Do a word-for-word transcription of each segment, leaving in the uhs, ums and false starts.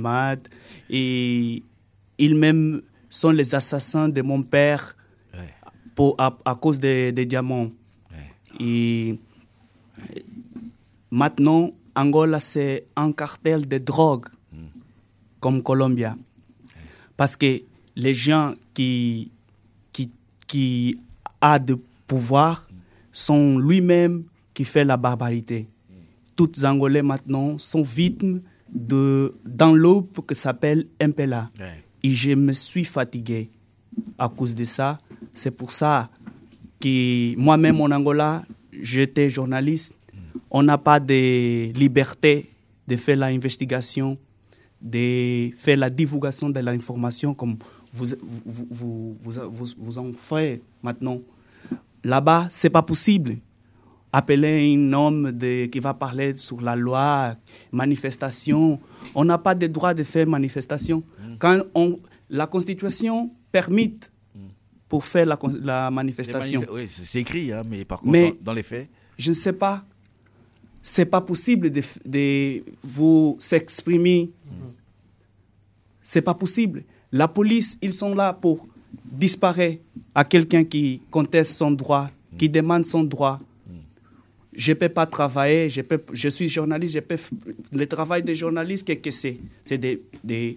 Mad et ils même sont les assassins de mon père ouais. pour, à, à cause des, des diamants. Ouais. Et maintenant, Angola, c'est un cartel de drogue mm. comme Colombia. Ouais. Parce que les gens qui, qui, qui ont du pouvoir sont lui-même qui fait la barbarité. Mm. Toutes les Angolais maintenant sont victimes de, dans l'aube qui s'appelle M P L A. Ouais. Et je me suis fatigué à cause de ça. C'est pour ça que moi-même en Angola, j'étais journaliste. On n'a pas de liberté de faire l'investigation, de faire la divulgation de l'information comme vous, vous, vous, vous, vous, vous en faites maintenant. Là-bas, ce n'est pas possible. Appeler un homme de, qui va parler sur la loi, manifestation. On n'a pas de droit de faire manifestation. Mm. Quand on, la Constitution permet mm. pour faire la, la manifestation. Manif- oui, c'est écrit, hein, mais par contre, mais dans, dans les faits... Je ne sais pas. Ce n'est pas possible de, de vous s'exprimer. Mm. Ce n'est pas possible. La police, ils sont là pour disparaître à quelqu'un qui conteste son droit, mm. qui demande son droit. Je ne peux pas travailler, je, peux, je suis journaliste, je peux, le travail des journalistes, qu'est-ce que c'est? C'est de, de,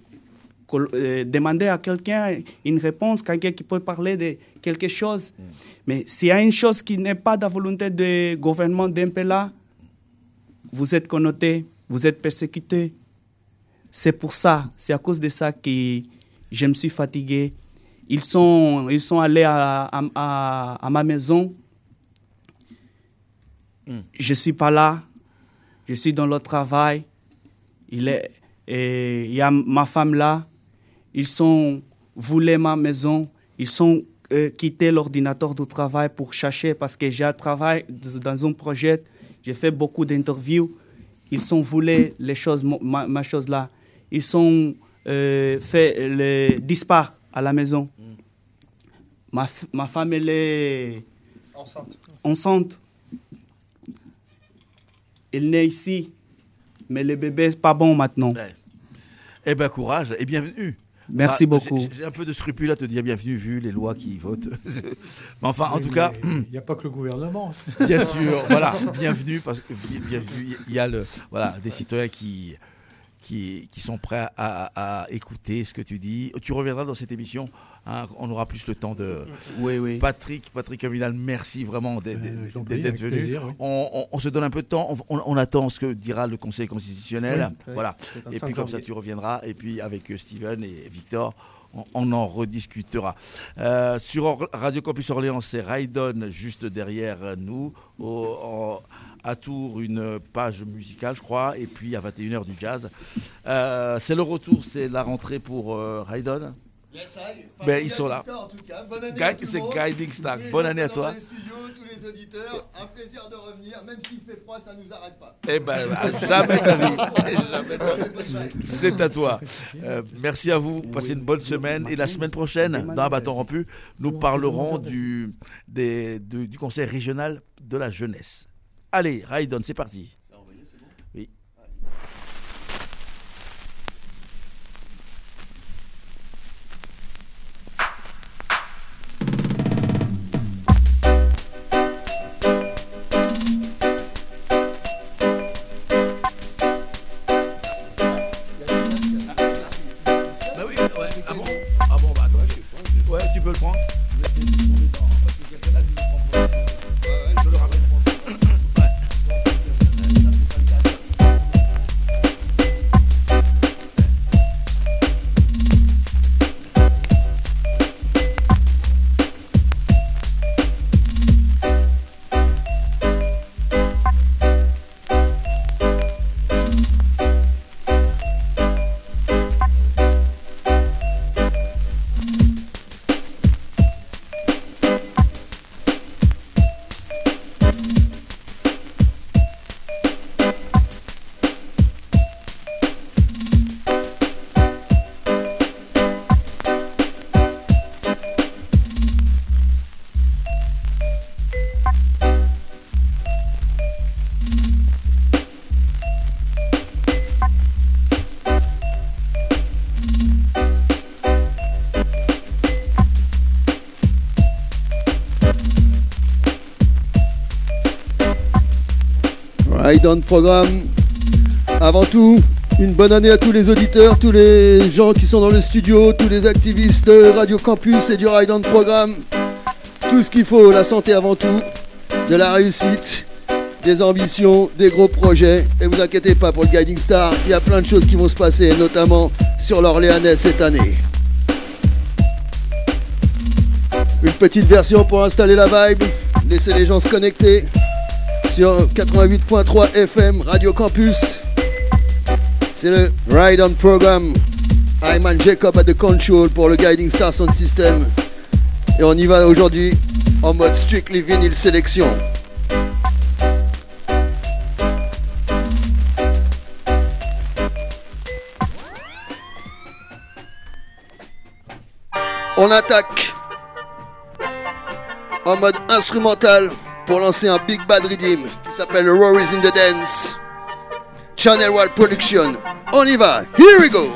de demander à quelqu'un une réponse, quelqu'un qui peut parler de quelque chose. Mm. Mais s'il y a une chose qui n'est pas de la volonté du gouvernement d'M P L A, vous êtes connoté, vous êtes persécuté. C'est pour ça, c'est à cause de ça que je me suis fatigué. Ils sont, ils sont allés à, à, à, à ma maison. Je ne suis pas là, je suis dans le travail, il est, et il y a ma femme là, ils sont voulu ma maison, ils sont euh, quitté l'ordinateur du travail pour chercher parce que j'ai travaillé dans un projet, j'ai fait beaucoup d'interviews, ils sont voulu les choses, ma, ma chose là, ils sont euh, fait le dispar à la maison. Ma, ma femme elle est enceinte. enceinte. Il naît ici, mais le bébé n'est pas bon maintenant. Ouais. Eh bien, courage et bienvenue. Merci ah, beaucoup. J'ai, j'ai un peu de scrupule à te dire bienvenue, vu les lois qui votent. mais enfin, mais en tout mais cas... Il n'y a pas que le gouvernement. Bien sûr, voilà, bienvenue, parce que il y a le, voilà, des citoyens qui, qui, qui sont prêts à, à écouter ce que tu dis. Tu reviendras dans cette émission. Hein, on aura plus le temps de... Oui, oui. Patrick, Patrick Kaminal, merci vraiment d'être, d'être, d'être venu. Plaisir, oui. on, on, on se donne un peu de temps, on, on, on attend ce que dira le Conseil constitutionnel. Oui, oui. Voilà. Et puis comme ça, tu reviendras. Et puis avec Steven et Victor, on, on en rediscutera. Euh, sur Radio Campus Orléans, c'est Ride On juste derrière nous. Au, en, à Tours, une page musicale, je crois. Et puis à vingt et une heures du jazz. Euh, c'est le retour, c'est la rentrée pour euh, Ride On. Yes, ben, ils Guiding sont là. Star, en tout cas. Bonne année Guide, à tout c'est Guiding Star. Bonne année à toi. Tous les studios, tous les auditeurs, un plaisir de revenir. Même s'il fait froid, ça ne nous arrête pas. Eh ben, jamais ta vie. Jamais ta vie. C'est à toi. Euh, merci à vous. Passez une bonne semaine. Et la semaine prochaine, dans Un bâton rompu, nous parlerons du, des, du, du Conseil régional de la jeunesse. Allez, Ride On, c'est parti. Ride On programme. Avant tout, une bonne année à tous les auditeurs, tous les gens qui sont dans le studio, tous les activistes de Radio Campus et du Ride On programme. Tout ce qu'il faut, la santé avant tout, de la réussite, des ambitions, des gros projets. Et vous inquiétez pas pour le Guiding Star, il y a plein de choses qui vont se passer, notamment sur l'Orléanais cette année. Une petite version pour installer la vibe, laisser les gens se connecter sur quatre-vingt-huit point trois F M Radio Campus. C'est le Ride On Programme. Iman Jacob at the Control pour le Guiding Star Sound System. Et on y va aujourd'hui en mode Strictly Vinyl Sélection. On attaque en mode instrumental pour lancer un big bad rhythm qui s'appelle Rory's in the Dance. Channel un Production. On y va. Here we go.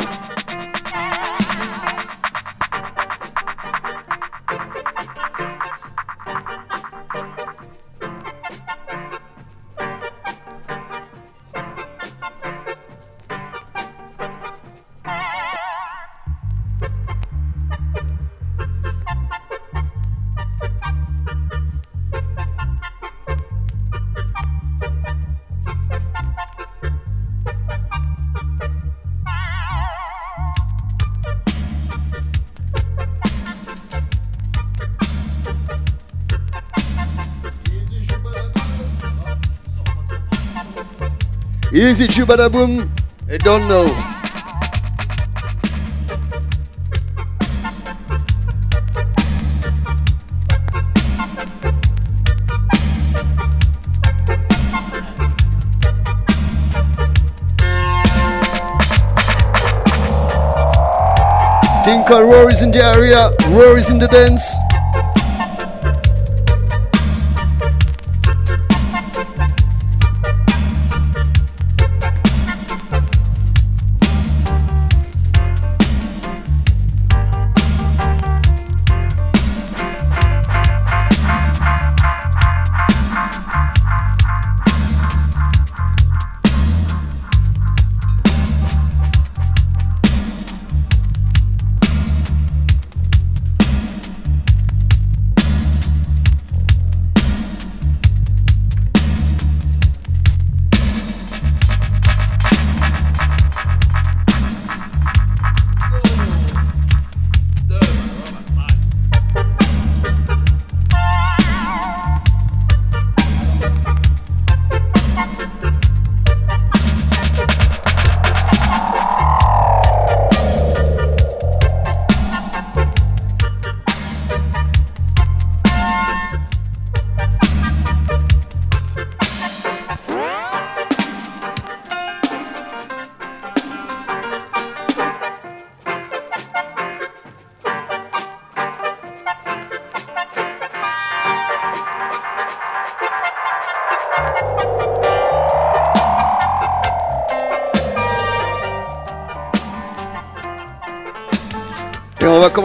Is it you bada boom? I don't know. Tinkle Rory's in the area, Rory's in the dance.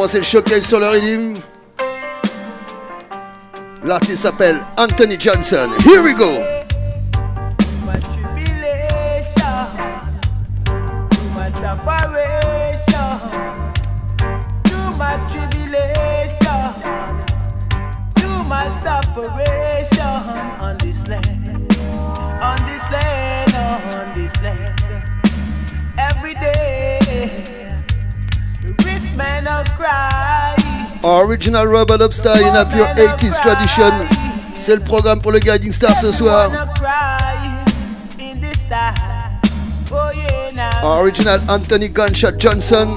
C'est le showcase sur le rhythm. L'artiste s'appelle Anthony Johnson. Here we go. Original Robot Upstyle in a pure eighties tradition. C'est le programme pour le Guiding Star ce soir. Original Anthony Gunshot Johnson.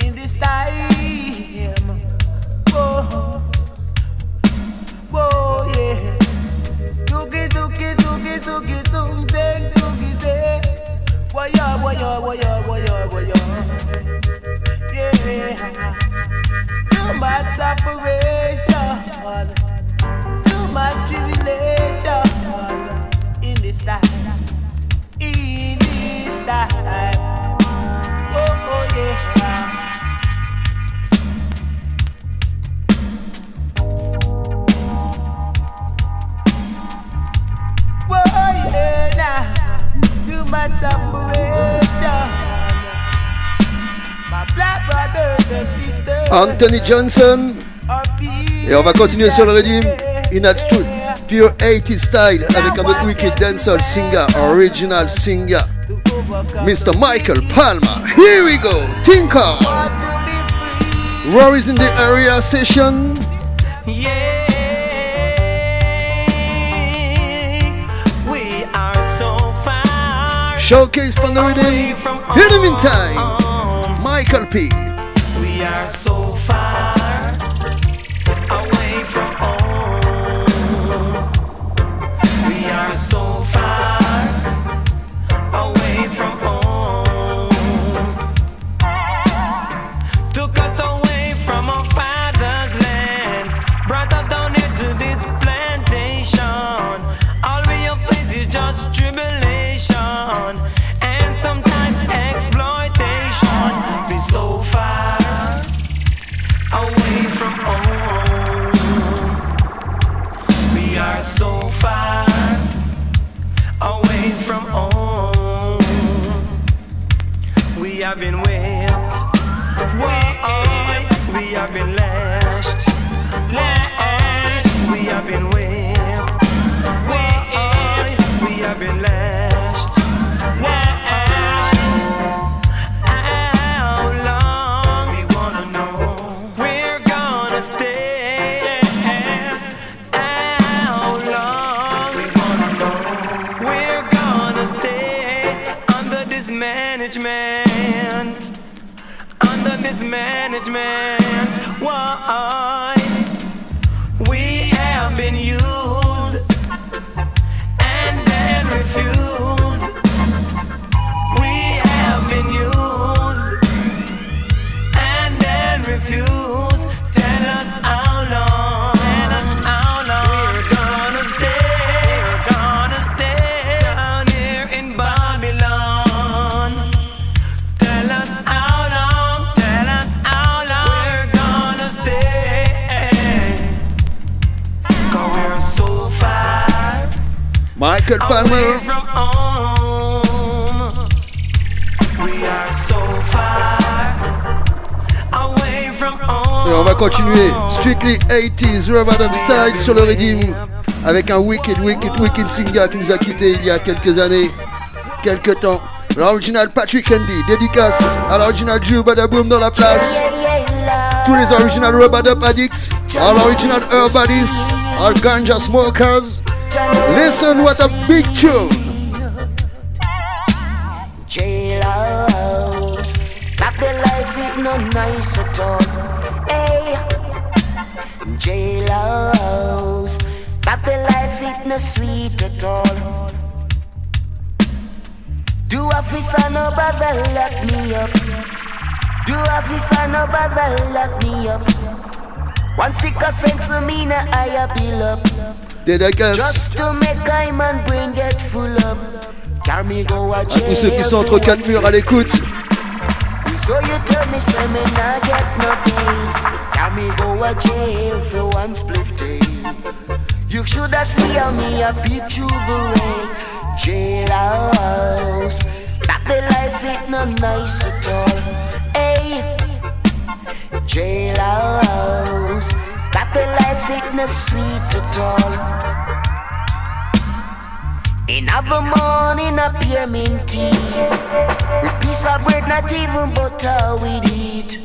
In this time, oh, toogie toogie toogie toogie toogie toogie. Why ya why ya why ya why ya why ya? Yeah. Too much separation, too much tribulation in this time, in this time. Oh oh yeah. Too much separation. My black brothers and sisters. Anthony Johnson. Et on va continuer sur le régime in a true pure eighties style avec un autre wicked dancehall singer, original singer, mister Michael Palmer. Here we go, Tinker. Rory's in the area session. Yeah. Showcase from the rhythm. In the meantime, Michael P. We are so far away from home. We are so far away from home. Took us away from our father's land. Brought us down here to this plantation. All we have faced is just tribulation. And sometimes exploitation. Be so far away from home. We are so far away from home. We have been whipped, whipped. We have been lashed, lashed. We have been whipped, whipped. We have been lashed. Management, why we have been used and then refused. We have been used and then refused. Tell us how long, tell us how long we're gonna stay, we're gonna stay down here in Babylon. Tell us how. Michael Palmer. Et on va continuer strictly eighties Rubadub style sur le Redeem avec un wicked, wicked, wicked singer qui nous a quitté il y a quelques années, quelques temps. L'original Patrick Andy, dédicace à l'original Jubadaboom dans la place. Tous les original Rubadub addicts, all original herbalists, all ganja smokers. Listen, what a big tune! Jailhouse, not the life ain't no nice at all. Hey, jailhouse, not the life ain't no sweet at all. Do a fish and no bother lock me up. Do a fish and no bother lock me up. One stick of sense of me now I build up. Just to make time and bring it full up. Car me go a jail. À tous ceux qui sont entre quatre murs à l'écoute. So you tell me say me not get no pay. Car me go a jail for one split day. You should have seen me a beat through the rain. Jailhouse, that the life ain't no nice at all. Hey, jailhouse. That the life ain't no sweet at all. In other morning a pyramid tea. With piece of bread not even butter with it.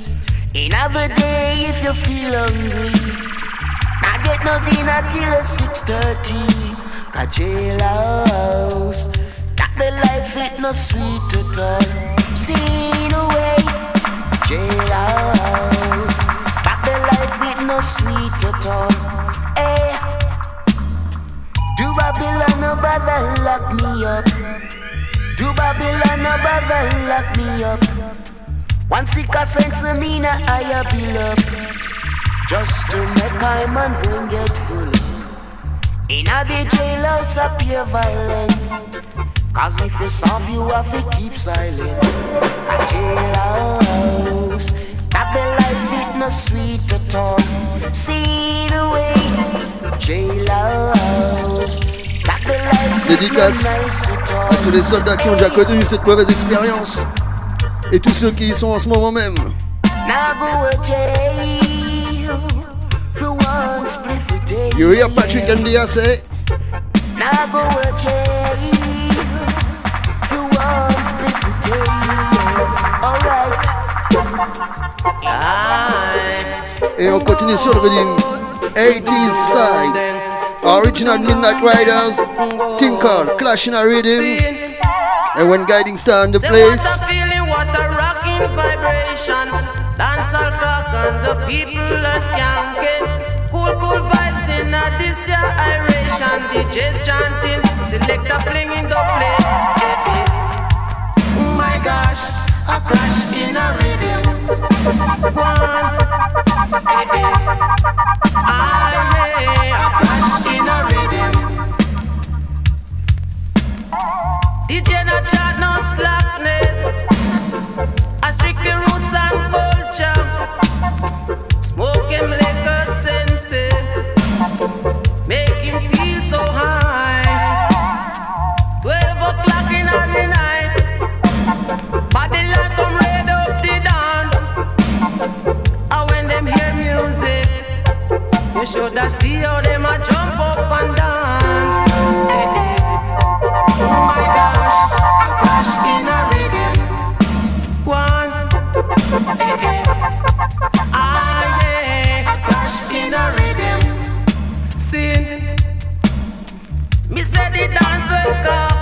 In other day if you feel hungry. Not get no dinner till at six thirty. A jailhouse. That the life ain't no sweet at all. Seen away. Jailhouse. Life ain't no sweet at all. Hey, Do Babylon, no bother lock me up. Do Babylon, no bother lock me up. One stick of sense of me, now I build up. Just to make time and bring it full. In a the jailhouse of pure violence. Cause if you solve, you have to keep silent. A jailhouse, not the life it no sweet at all. See the way, jailhouse, not the life it no nice at all. À tous les soldats qui ont déjà connu cette mauvaise expérience. Et tous ceux qui y sont en ce moment même. Now go to jail for one split. You hear Patrick Andy say, now go a jail for one split day. Alright. Et on continue sur le rythme eighties style. Original Midnight Riders, Team Call, Clash in a Rhythm. And when Guiding Star in the place. What a feeling, what a rocking vibration. Dance all cock and the people are skanking. Cool, cool vibes in a this year iration. D J's chanting, selector playing in the play. Oh my gosh, I crashed in a rhythm. One, baby. Aye, I crashed in a rhythm. D J no chart, no slackness. I strict the roots and culture. Smoke him like a sensei. Make him feel so high. Twelve o'clock in the night. Babylon come raid up the dance. And when them hear music, you shoulda see how them a jump up and dance. Hey, hey. Oh my gosh, I crashed in a rhythm. One, hey, hey. I in a rhythm, see. Me said the dance will come.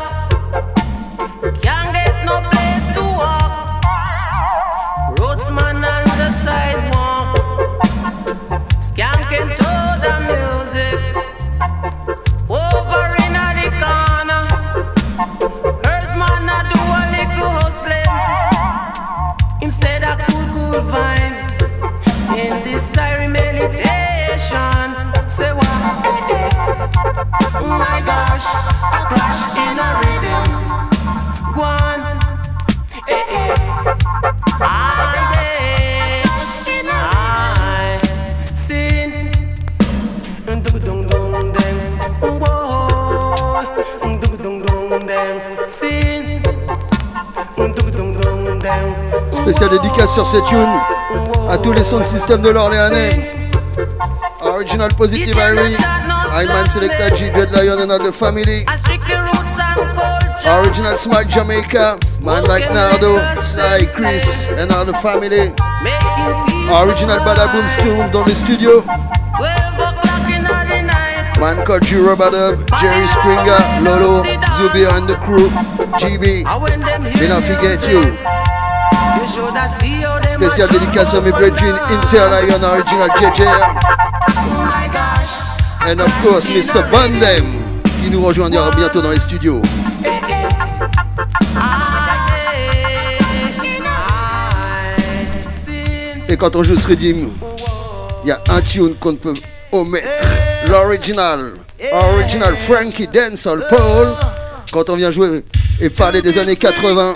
Can't get no place to walk. Roadsman on the sidewalk, skanking to the music. Over in a the corner, hers man a do a little hustling. Him said a cool cool vibes in this siren meditation. Say what? Oh my gosh, I crashed in a rhythm. One, eh eh. I crashed in a rhythm. I sin. Dung dung dung dung. Whoa. Dung dung dung dung. Sin. Dung dung dung dung. Spéciale dédicace sur cette tune à tous les sons de système de l'Orléanais. Original Positive Irie, Iman Selecta G, Dread Lion and other family. Original Smart Jamaica, Man Like Nardo, Sly, Chris and other family. Original Badaboom Storm dans le studio. Man called G Robadub, Jerry Springer, Lolo, Zubia and the crew, G B, we don't forget you. Spécial dédicace à mes brethren, Inter Lion, Original J J R. And of course, mister Bandem, qui nous rejoindra bientôt dans les studios. Et quand on joue ce rythme, il y a un tune qu'on peut omettre. L'original, original Frankie Denzel Paul. Quand on vient jouer et parler des années quatre-vingts,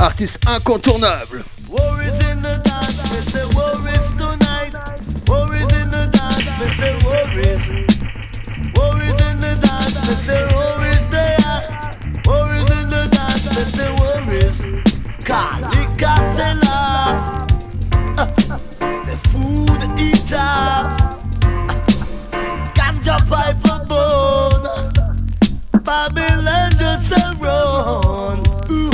artiste incontournable. They say worries they are, worries in the dance. They say worries, Kalika say laugh. Uh, the food eater, uh, ganja pipe a bone, Babylon just a run. Ooh.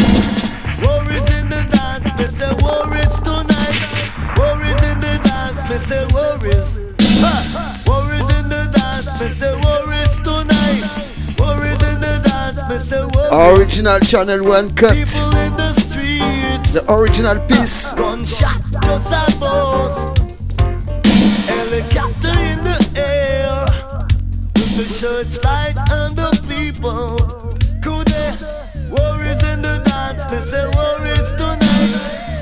Worries in the dance. They say worries tonight. Worries in the dance. They say worries. Uh, worries in the dance. They say worries. Original Channel one cut. People in the streets. The original piece. Gunshot just a buzz. Helicopter in the air. With the churchlight and the people. Could they? Worries in the dance, me say worries tonight.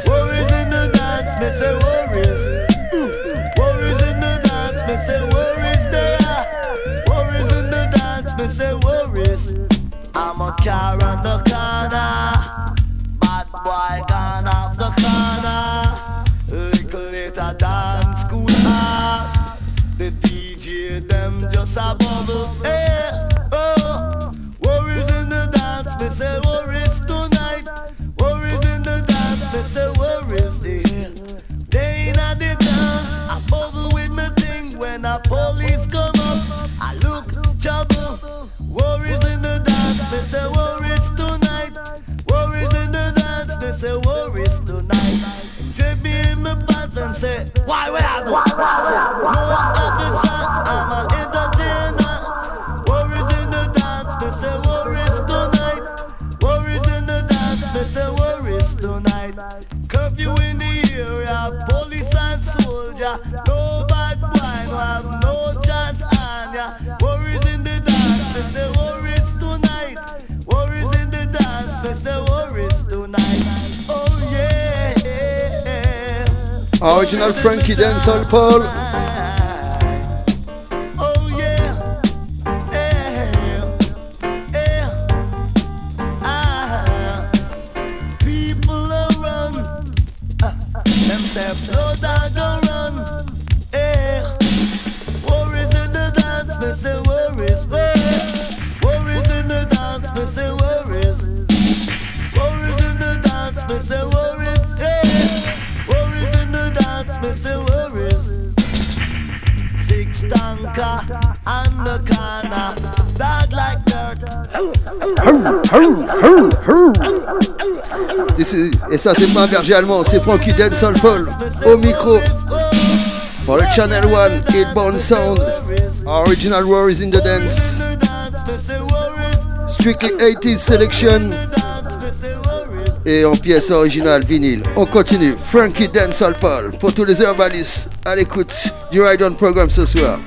Worries in the dance, me say worries. Worries in the dance, me say worries there are. Worries in the dance, me say worries. I'm a car on the corner. Bad boy gone off the corner. Little later dance cool off. The D J them just a bubble, hey, oh. Worries in the dance, me say worries tonight. Worries in the dance, me say worries there. They in at the dance, I bubble with my thing. When a police come up, I look trouble. Worries in the dance, me say worries tonight. Worries in the dance, me say worries tonight. Trip me in my pants and say, why we have no officer, I'm an entertainer. Worries in the dance, they say worries tonight. Worries in the dance, they say worries tonight. Curfew in the area, police and soldier. No bad boy, no have no chance on ya. Worries in the dance, they say worries tonight. Worries in the dance, they say worries tonight. Oh yeah. Original Frankie Denzel Paul. Oh yeah, yeah, yeah. Ah, people around, ah, them say blood I go run. Eh, worries in the dance, they say worries. Worries in the dance, they say worries. Worries in the dance, they say worries. Me say worries. Six tanker on the corner, dog like dirt. Ici, et ça c'est pas un berger allemand, c'est Frankie Denzel Paul au micro pour le Channel one et Born Sound. Original Worries in the Dance, Strictly eighties Selection. Et en pièce originale vinyle, on continue. Frankie Denzel Paul pour tous les herbalistes à l'écoute du Ride On programme ce soir.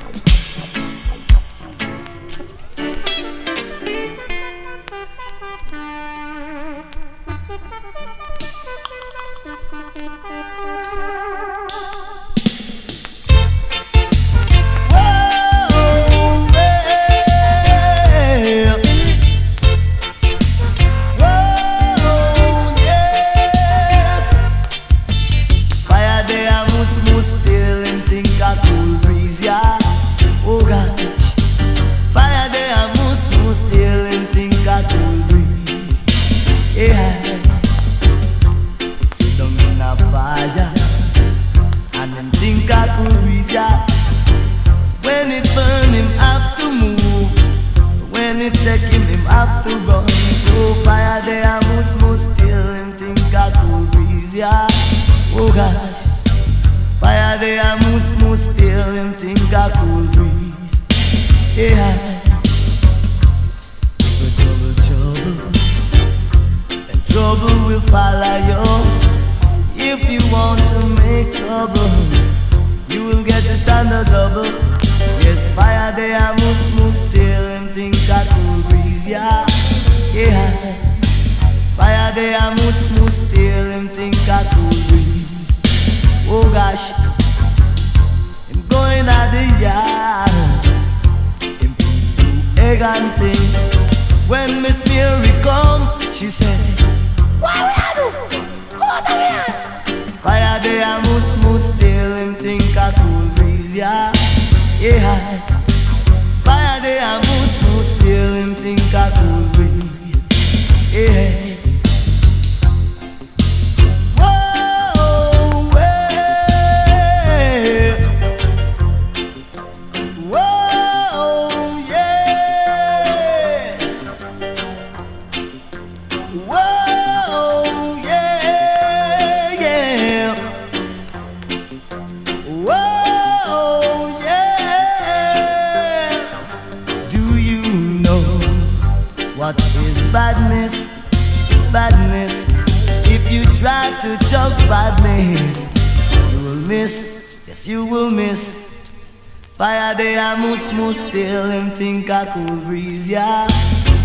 Fire day I must, must tell him think I cool breeze, yeah.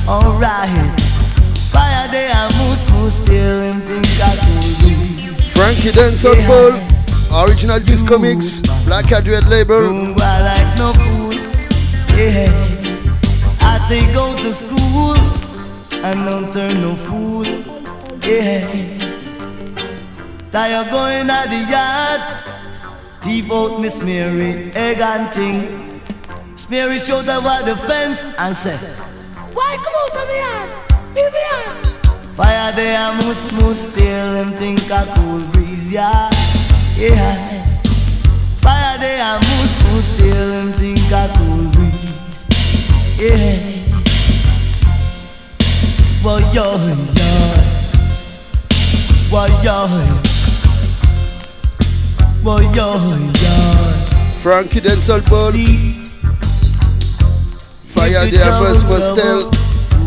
Alright. Fire day I must, must tell him think I cool breeze. Frankie Denzel Paul, original disco mix, Black Adult label. Don't I like no fool, yeah. I say go to school and don't turn no fool, yeah. Tired going at the yard. Deep out me smeary, egg and ting. Smeary showed over the fence and said, why come out of me hand? Leave me hand. Fire there I must, must tell him think I cool breeze, yeah. Yeah. Fire there I must, must tell him think I cool breeze. Yeah. Well, yo, yo. Well, yo. Boy, yo, yo. Frankie Denzel Paul. Fire the first postel.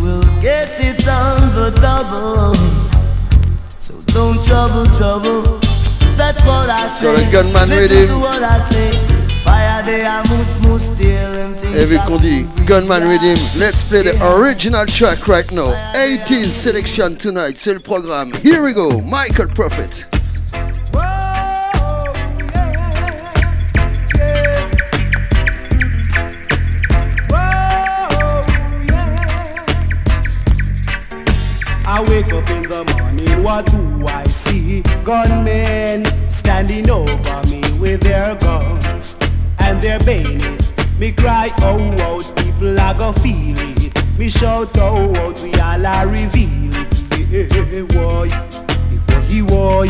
We'll get it on the double. So don't trouble, trouble. That's what I say. Sorry, gunman ready. Every Condi, gunman redeem. Let's play the original track right now. eighties selection tonight. C'est le programme. Here we go. Michael Prophet. I wake up in the morning, what do I see? Gunmen standing over me with their guns and their bayonets. Me cry, oh, oh, people are gonna feel it. Me shout, oh, oh, we all are reveal it. Eh, eh, eh, boy, eh, boy, boy,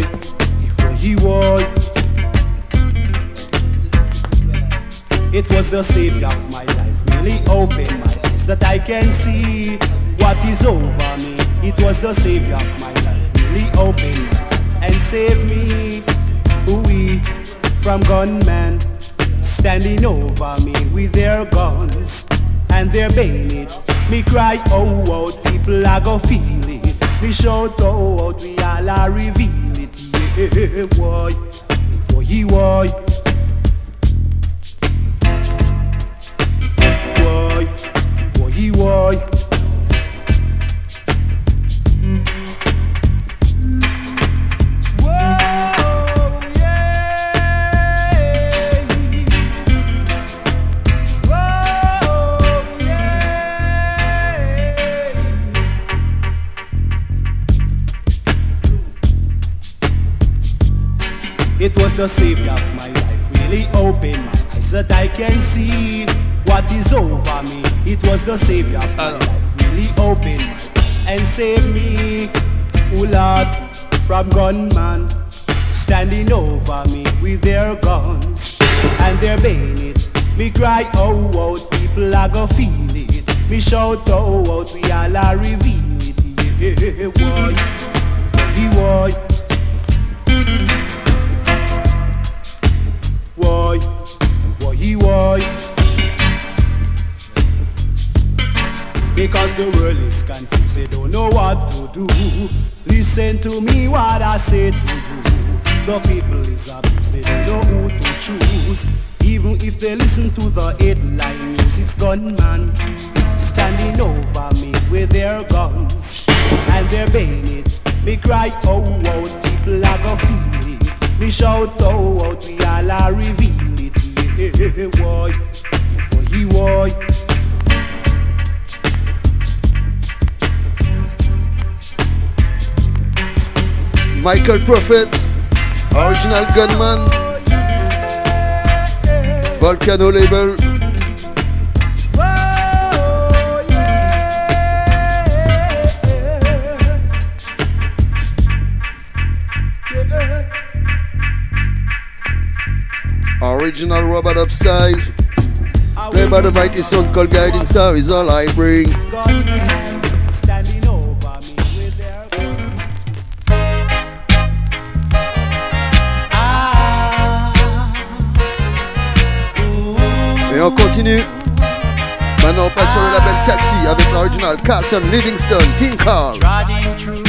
eh, boy, eh, boy. It was the savior of my life, really opened my eyes that I can see what is over me. It was the savior of my life, really opened my eyes and saved me, ooh-wee, from gunmen standing over me with their guns and their bayonet. Me cry, oh, oh, people are go feel it. Me shout, oh, oh, we all are reveal it. Yeah, boy, boy, boy. Boy. Whoa, yeah. Whoa, yeah. It was the savior of my life, really opened my eyes that I can see what is over me. It was the savior of my life, really opened my eyes and saved me, oh Lord, from gunmen standing over me with their guns and their bayonet. Me cry, oh, oh, people are gonna feel it. Me shout, oh, oh, we all are reveal it. Yeah, boy, boy, boy, boy, boy. Because the world is confused, they don't know what to do. Listen to me what I say to you. The people is abused, they don't know who to choose. Even if they listen to the headline news, it's gunmen standing over me with their guns and their bayonet. Me cry, oh, oh, people are gonna feel it. Me shout, oh, oh, we all are reveal it. Yeah, boy, boy, boy. Michael Prophet, original gunman, Volcano label. Whoa, yeah. Yeah. Original robot up style. Played by the mighty sound called Guiding Star is all I bring. Et on continue. Maintenant on passe sur le label Taxi avec l'original Carlton Livingston, Team Carl. Trotting through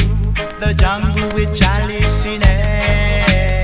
the jungle with Charlie Sinet.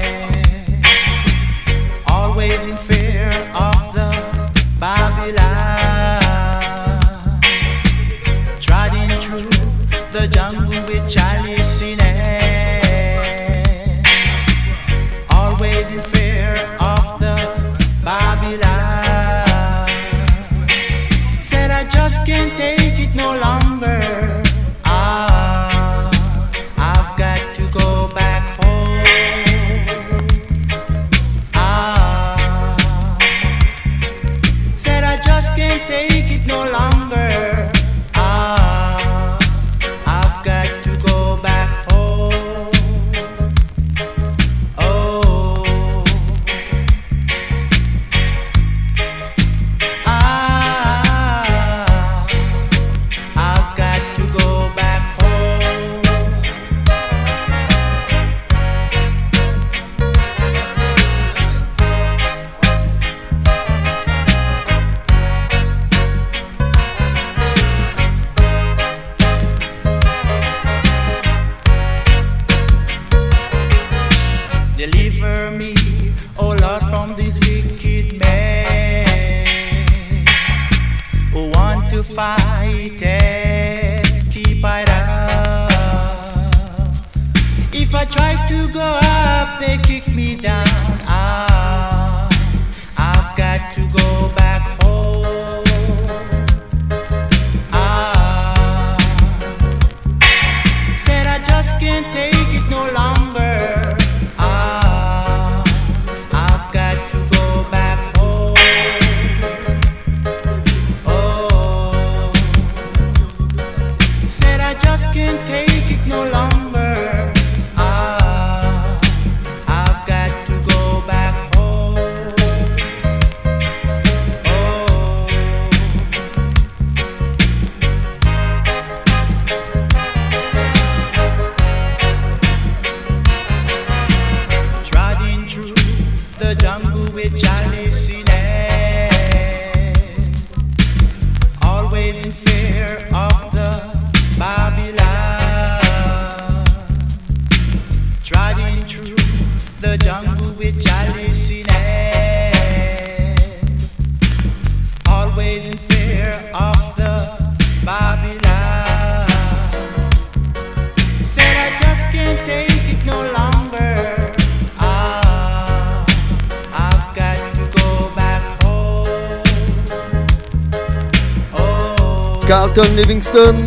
Carlton Livingston.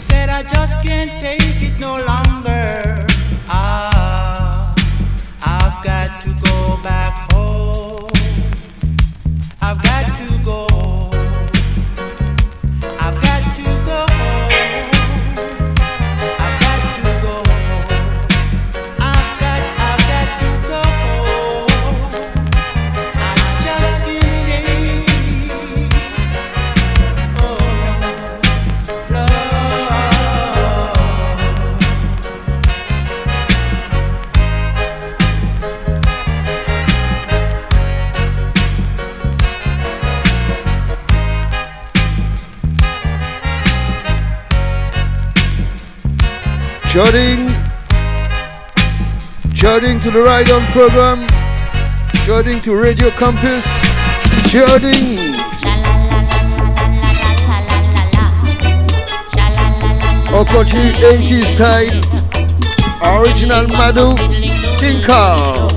Said I just can't take it no longer. Ah, I've got to go back home. I've got to go. I've got to go. I've got to go. I've got I've got to go. I've just been there. Shouting, shouting to the Ride On program, shouting to Radio Campus, shouting. On continue eighties style, original Madou, Tinker.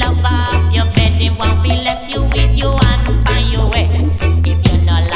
Love up your bed, they won't be left you with you and by your way. If you're not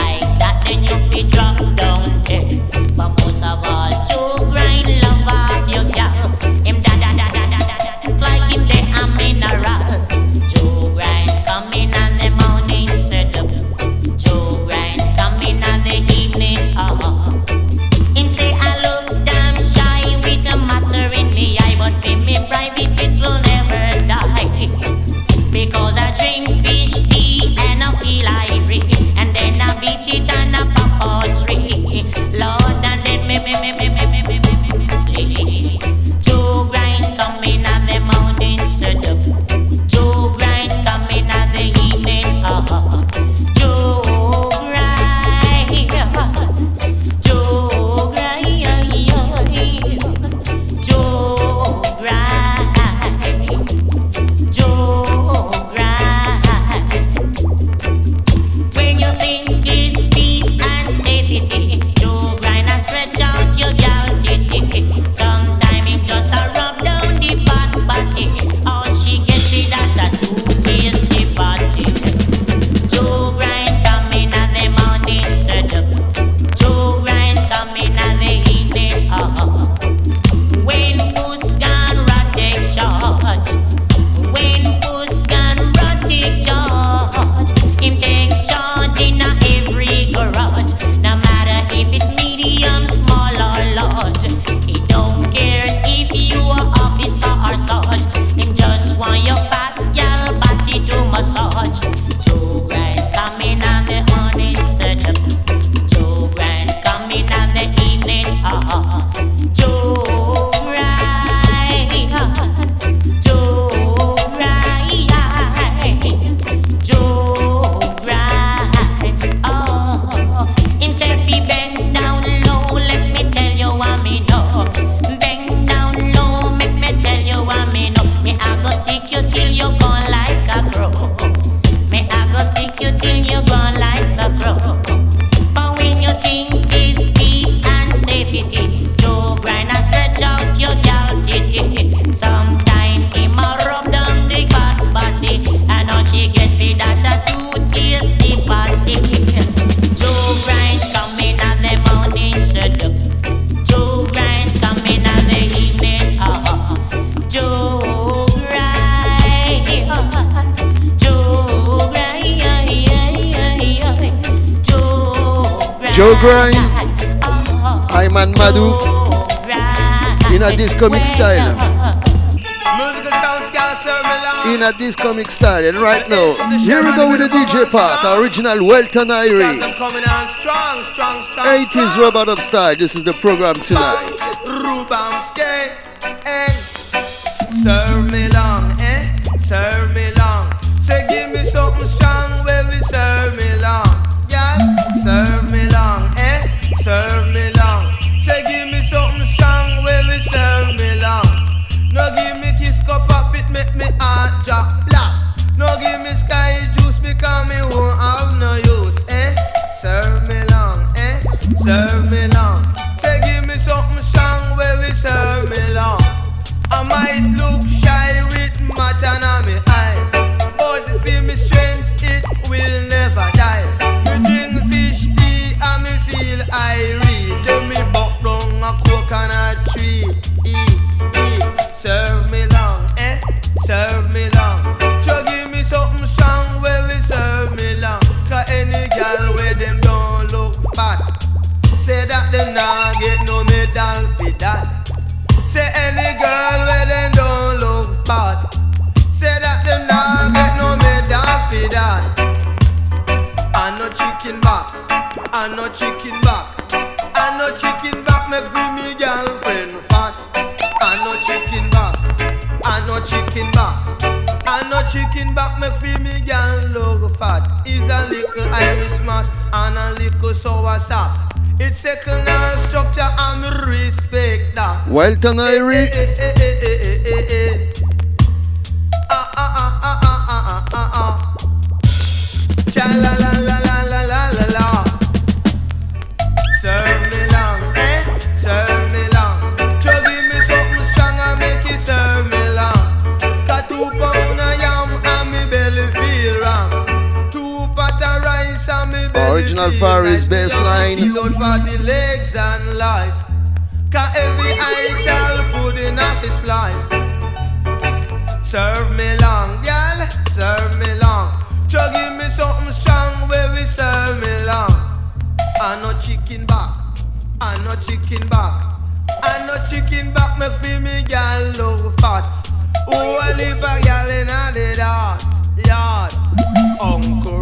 Joe Grind, Ayman Madou, in a this comic style. In a this comic style, and right now, here we go with the D J part, original Welton Irie. eighties Rubber Dub style, this is the program tonight. Serve me long, eh? Serve me long. Say give me something strong, baby, serve me long. Yeah, serve me long, eh? Serve me long. Say give me something strong, baby, serve me long. No give me kiss cup up, it make me heart drop black. No give me sky juice because me won't have no use, eh? Serve me long, eh? Serve me long. Say give me something strong, baby, serve me long. I might look shy with my tan on me eye, but feel me strength, it will never die. Me drink fish tea and me feel Irie. Then me buck down a coconut tree. E, e, serve me long, eh? Serve me long. So give me something strong where we serve me long. 'Cause any girl where them don't look fat, say that them nah get no medal for that. Say any girl where them don't look fat, say that them not get no medal for that. I no chicken back, I no chicken back, I no chicken back make for me girlfriend fat. I no chicken back, I no chicken back, I no chicken back make for me girl look fat. Is a little Irish mass and a little sour sap. It's second structure and me respect that. Welton Irie. Ah ah ah ah ah ah ah ah. Cha la la la la la la la. Serve me long, eh? Serve me long. Just give me something strong and make it serve me long. 'Cause two pound of yam and me belly feel round. Original Far East baseline. Load for the legs and life. 'Cause every idol pudding off his slice. Serve me long, girl, serve me long. Just give me something strong, baby, serve me long. I no chicken back, I no chicken back, I no chicken back, make feel me girl look fat. Oh, I live a girl in the dark yard. Uncle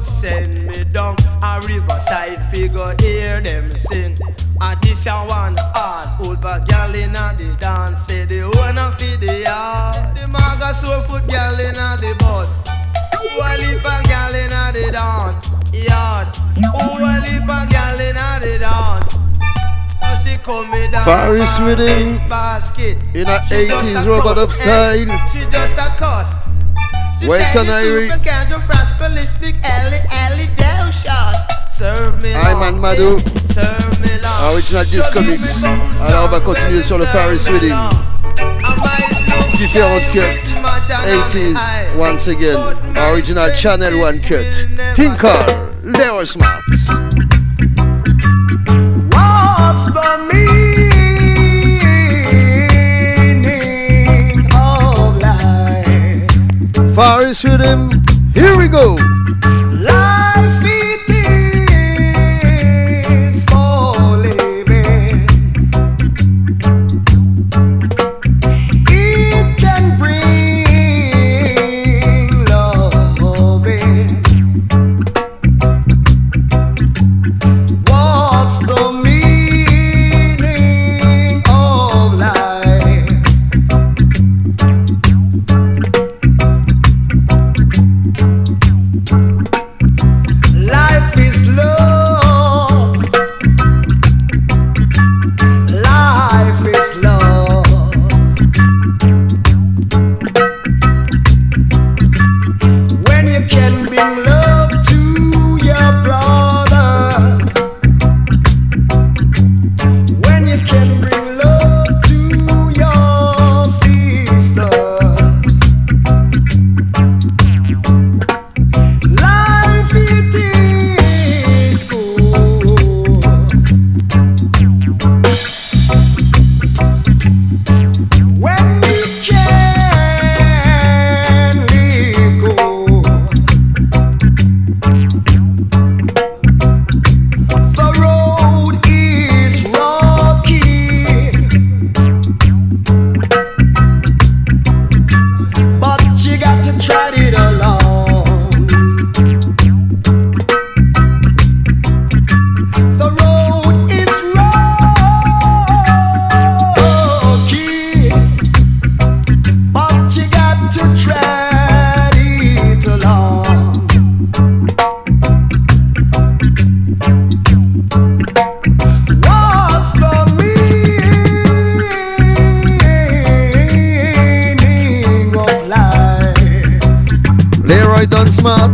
send me down a riverside figure, hear them sing. And this a one hard old bag gyal inna the dance, say the owner fi the yard. The maga soul food gyal inna the bus, who a leap a gyal inna the dance yard, who a leap a gyal inna the dance. Now she come me down Faris with him basket in a eighties Robert Up style. She just a cuss. Welton Irie, Ayman Madou, original Discomix. Alors on va continuer sur le Faris Reading. Différentes cuts, eighties once again, original Channel one cut. Tinker, Leo Smart. What's for me? Faris with him, here we go. Life it is for living. It can bring love in. What's the meaning of life? Ride On Smart.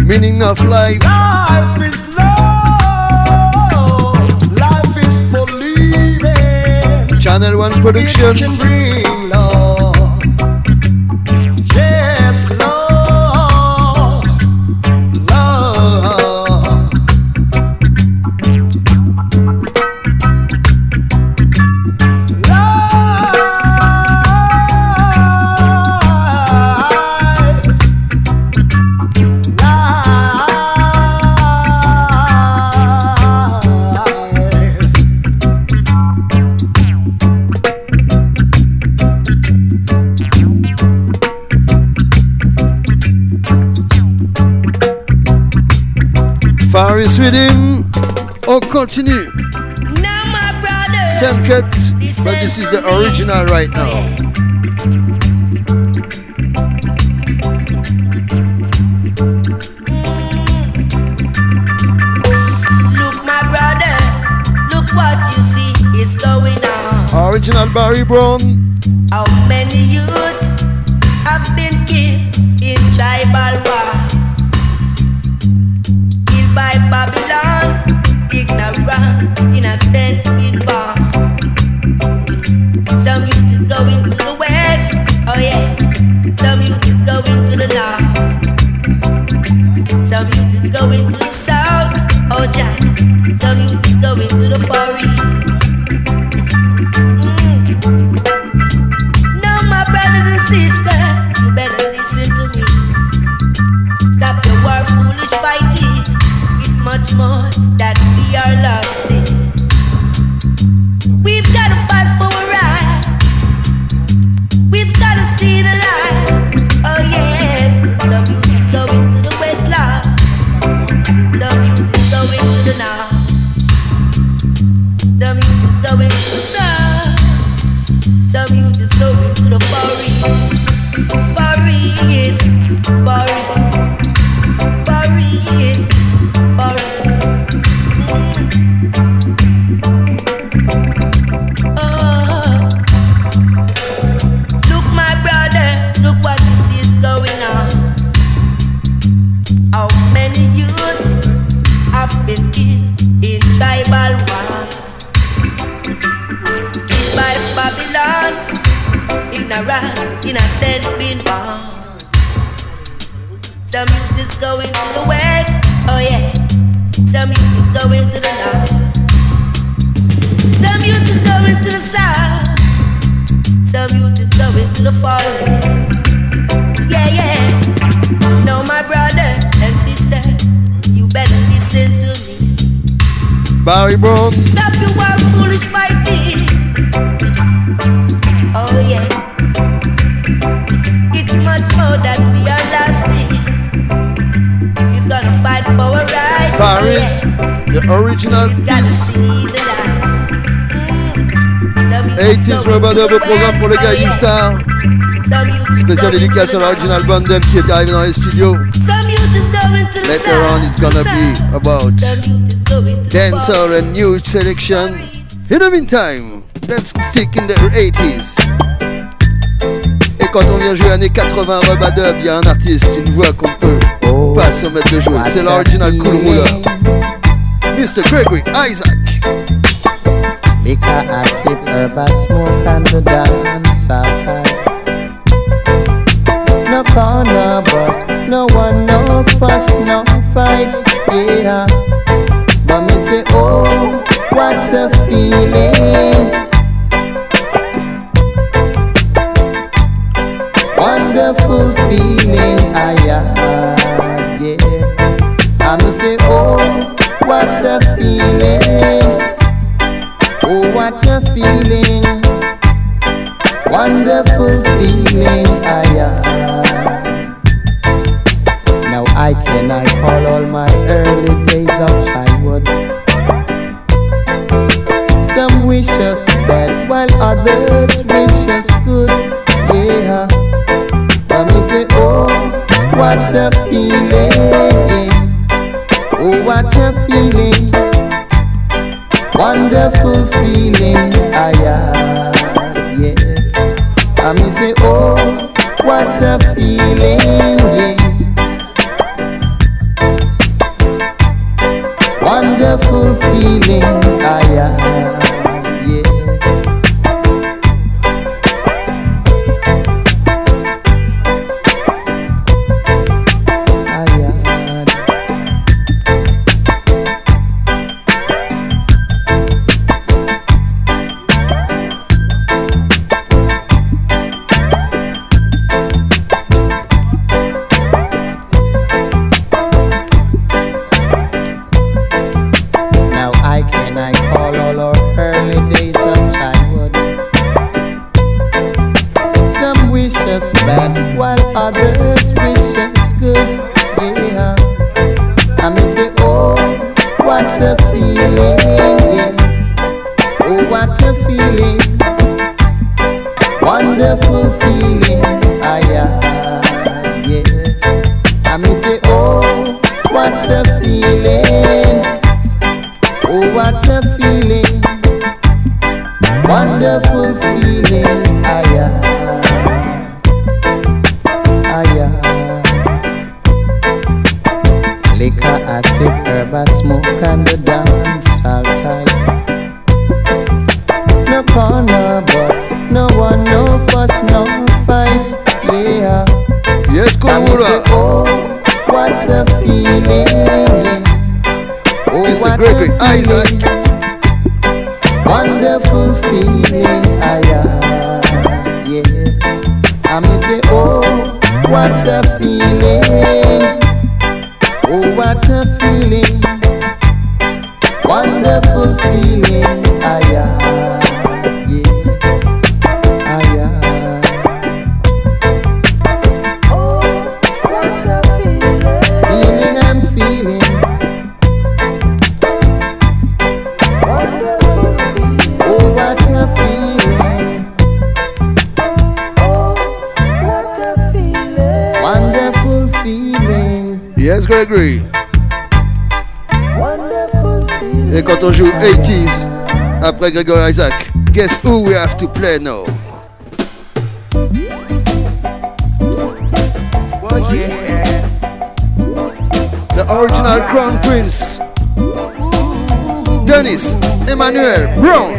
Meaning of life. Life is love. Life is for living. Channel one Production. It can bring love. Yes, love. Love. Paris with him. Oh, continue. Now my brother. Same cut, but this is the original right now. Look, my brother. Look what you see is going on. Original Barry Brown. How many youths have been killed in tribal war? By Babylon, ignorant, innocent people. Some youth is going to the west, oh yeah. Some youth is going to the north. Some youth is going to the south, oh yeah. Some youth is going to the forest. Mm. Now my brothers and sisters, you better listen to me. Stop the war, foolish fighting. Much more that we are lost in. We've got to fight for a right. We've got to see the light. Oh yes. Some youth is going to the west, love. Some youth is going to the north. Some youth is going to the south. Some youth is going to the forest. Forest, forest. Paris, Paris. Oh, look, my brother, look what you see is going on. How many youths have been killed in tribal war? Killed by Babylon, ignorant, innocent, been born. Some youth is going to the west, oh yeah. Some youth is going to the north. Some youth is going to the south. Some youth is going to the forest. Yeah, yes. Now my brother and sister, you better listen to me. Barry Brown. Stop your war, foolish fighting. Oh yeah. It's much more that we are lasting. Gonna fight for a right. Forest, the original piece. eighties Rubber Double programme pour le Guiding Star. Spécial dédicace à l'original band M qui est arrivé dans les studios. Later on, it's gonna be about dancehall and new selection. In the meantime, let's stick in the eighties. Et quand on vient jouer années quatre-vingts Rubber Dub, il y a un artiste, une voix qu'on peut pas se mettre de jouer, c'est l'original Cool Ruler, mister Gregory Isaacs. Because I sit herb, I smoke and the dance out tight. No corner boss, no one, no fuss, no fight, yeah. But me say, oh, what a feeling. Wonderful feeling I have, yeah. I me say, oh, what a feeling. Oh, what a feeling. Wonderful feeling I have. Now I cannot call all my early days of childhood. Some wish us bad while others wish us good, yeah. Me say, oh, what a feeling. Oh, what a feeling. Wonderful feeling I had, yeah. And me say, oh, what a feeling, yeah. Wonderful feeling I am, Gregory Isaacs. Wonderful feeling I am, yeah. I may say, oh, what a feeling, oh, what a feeling, wonderful feeling I am, yeah, I am. Oh, what a feeling, feeling I'm feeling. Gregory. Et quand on joue eighties après Gregory Isaacs, guess who we have to play now? Oh yeah. The original Crown Prince, Dennis Emmanuel Brown.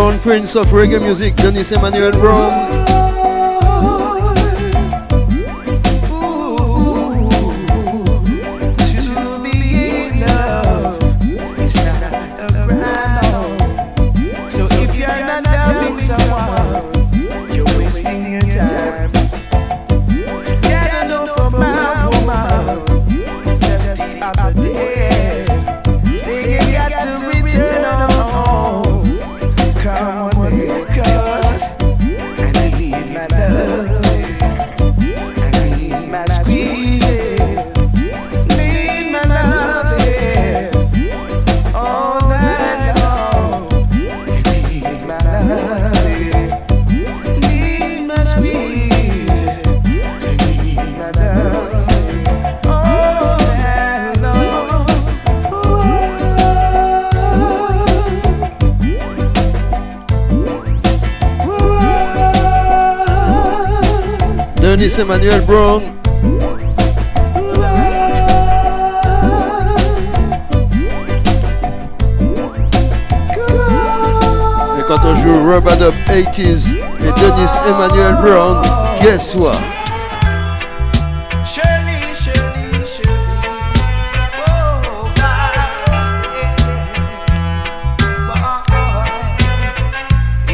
Brown, prince of reggae music, Dennis Emmanuel Brown. Dennis Emmanuel Brown. Et quand on joue Rubber Dub eighties et Dennis Emmanuel Brown, guess what?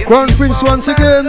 Crown Prince once again.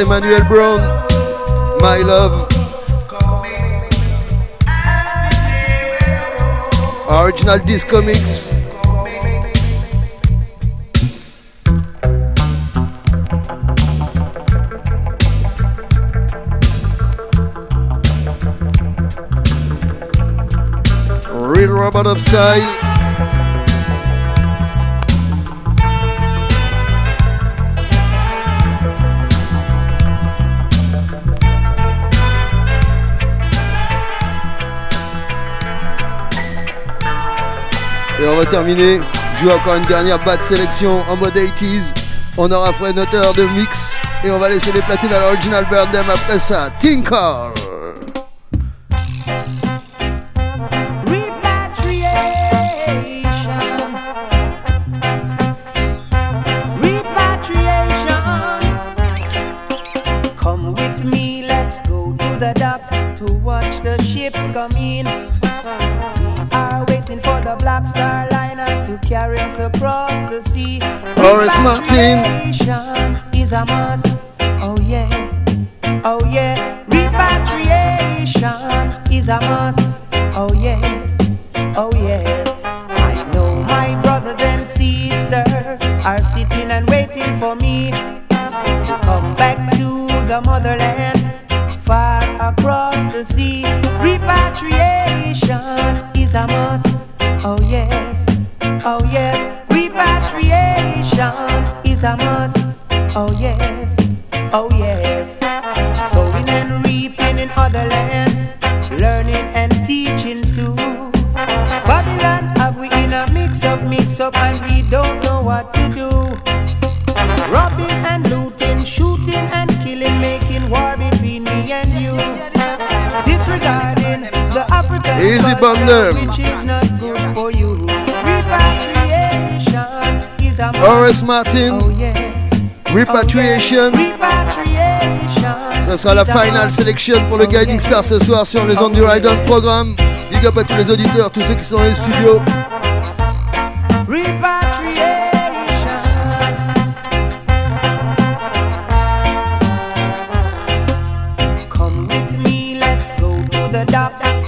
Emmanuel Brown, my love. Original disco mix. Real Robot of Style. Et on va terminer jouer encore une dernière bad sélection en mode eighties. On aura fait une hauteur de mix et on va laisser les platines à l'original Burn Them après ça. Tinkle come in, are waiting for the Black Star Liner to carry us across the sea. Horace Martin is a must. Oh yeah, oh yeah. Repatriation is a must. Oh yes, oh yes. I know my brothers and sisters are sitting and waiting for me to come back to the motherland. Far across the sea, repatriation is a must. Oh yes, oh yes, repatriation is a must. Oh yes, oh yes. Sowing and reaping in other lands, learning and teaching too. Babylon have we in a mix of mix up and we don't know what to do. Robbing and looting, shooting and killing, making war between me and you. Disregarding the African Easy culture, which is not good for you. Repatriation is a must. Horace Martin. Oh yes. Repatriation. Oh yes. Repatriation. Ça sera la final selection pour le oh Guiding yes. Star ce soir sur les ondes oh du Ride On yes. Programme. Big up à tous les auditeurs, tous ceux qui sont dans les studios.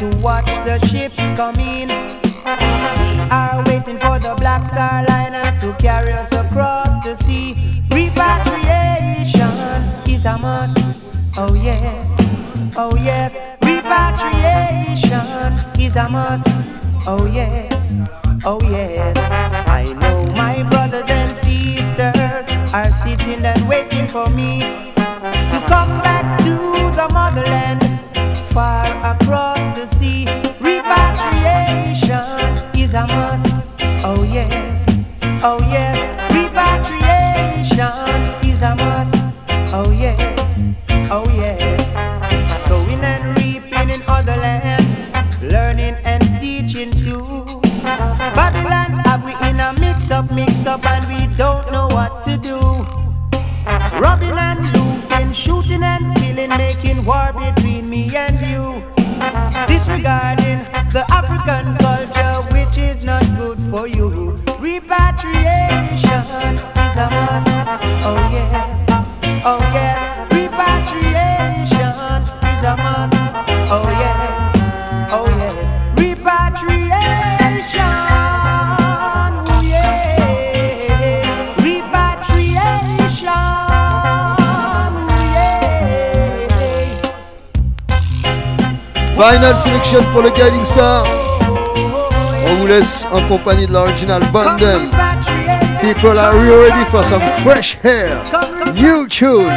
To watch the ships come in, are waiting for the Black Star Liner to carry us across the sea. Repatriation is a must. Oh yes, oh yes. Repatriation is a must. Oh yes, oh yes. I know my brothers and sisters are sitting and waiting for me to come back to the motherland. Far across the sea, repatriation is a must. Oh yes, oh yes. Repatriation is a must. Oh yes, oh yes. Sowing and reaping in other lands, learning and teaching too. Babylon have we in a mix-up, mix-up, and we don't know what to do. Robbing and looting, shooting and killing, making war between me and you. Disregarding the African culture, which is not good for you. Repatriation is a must. Oh yes, oh yes. Repatriation is a must. Oh yes, oh yes. Repatriation. Final selection pour le Guiding Star. On vous laisse en compagnie de l'original Bandem. People are ready for some fresh hair. New tune.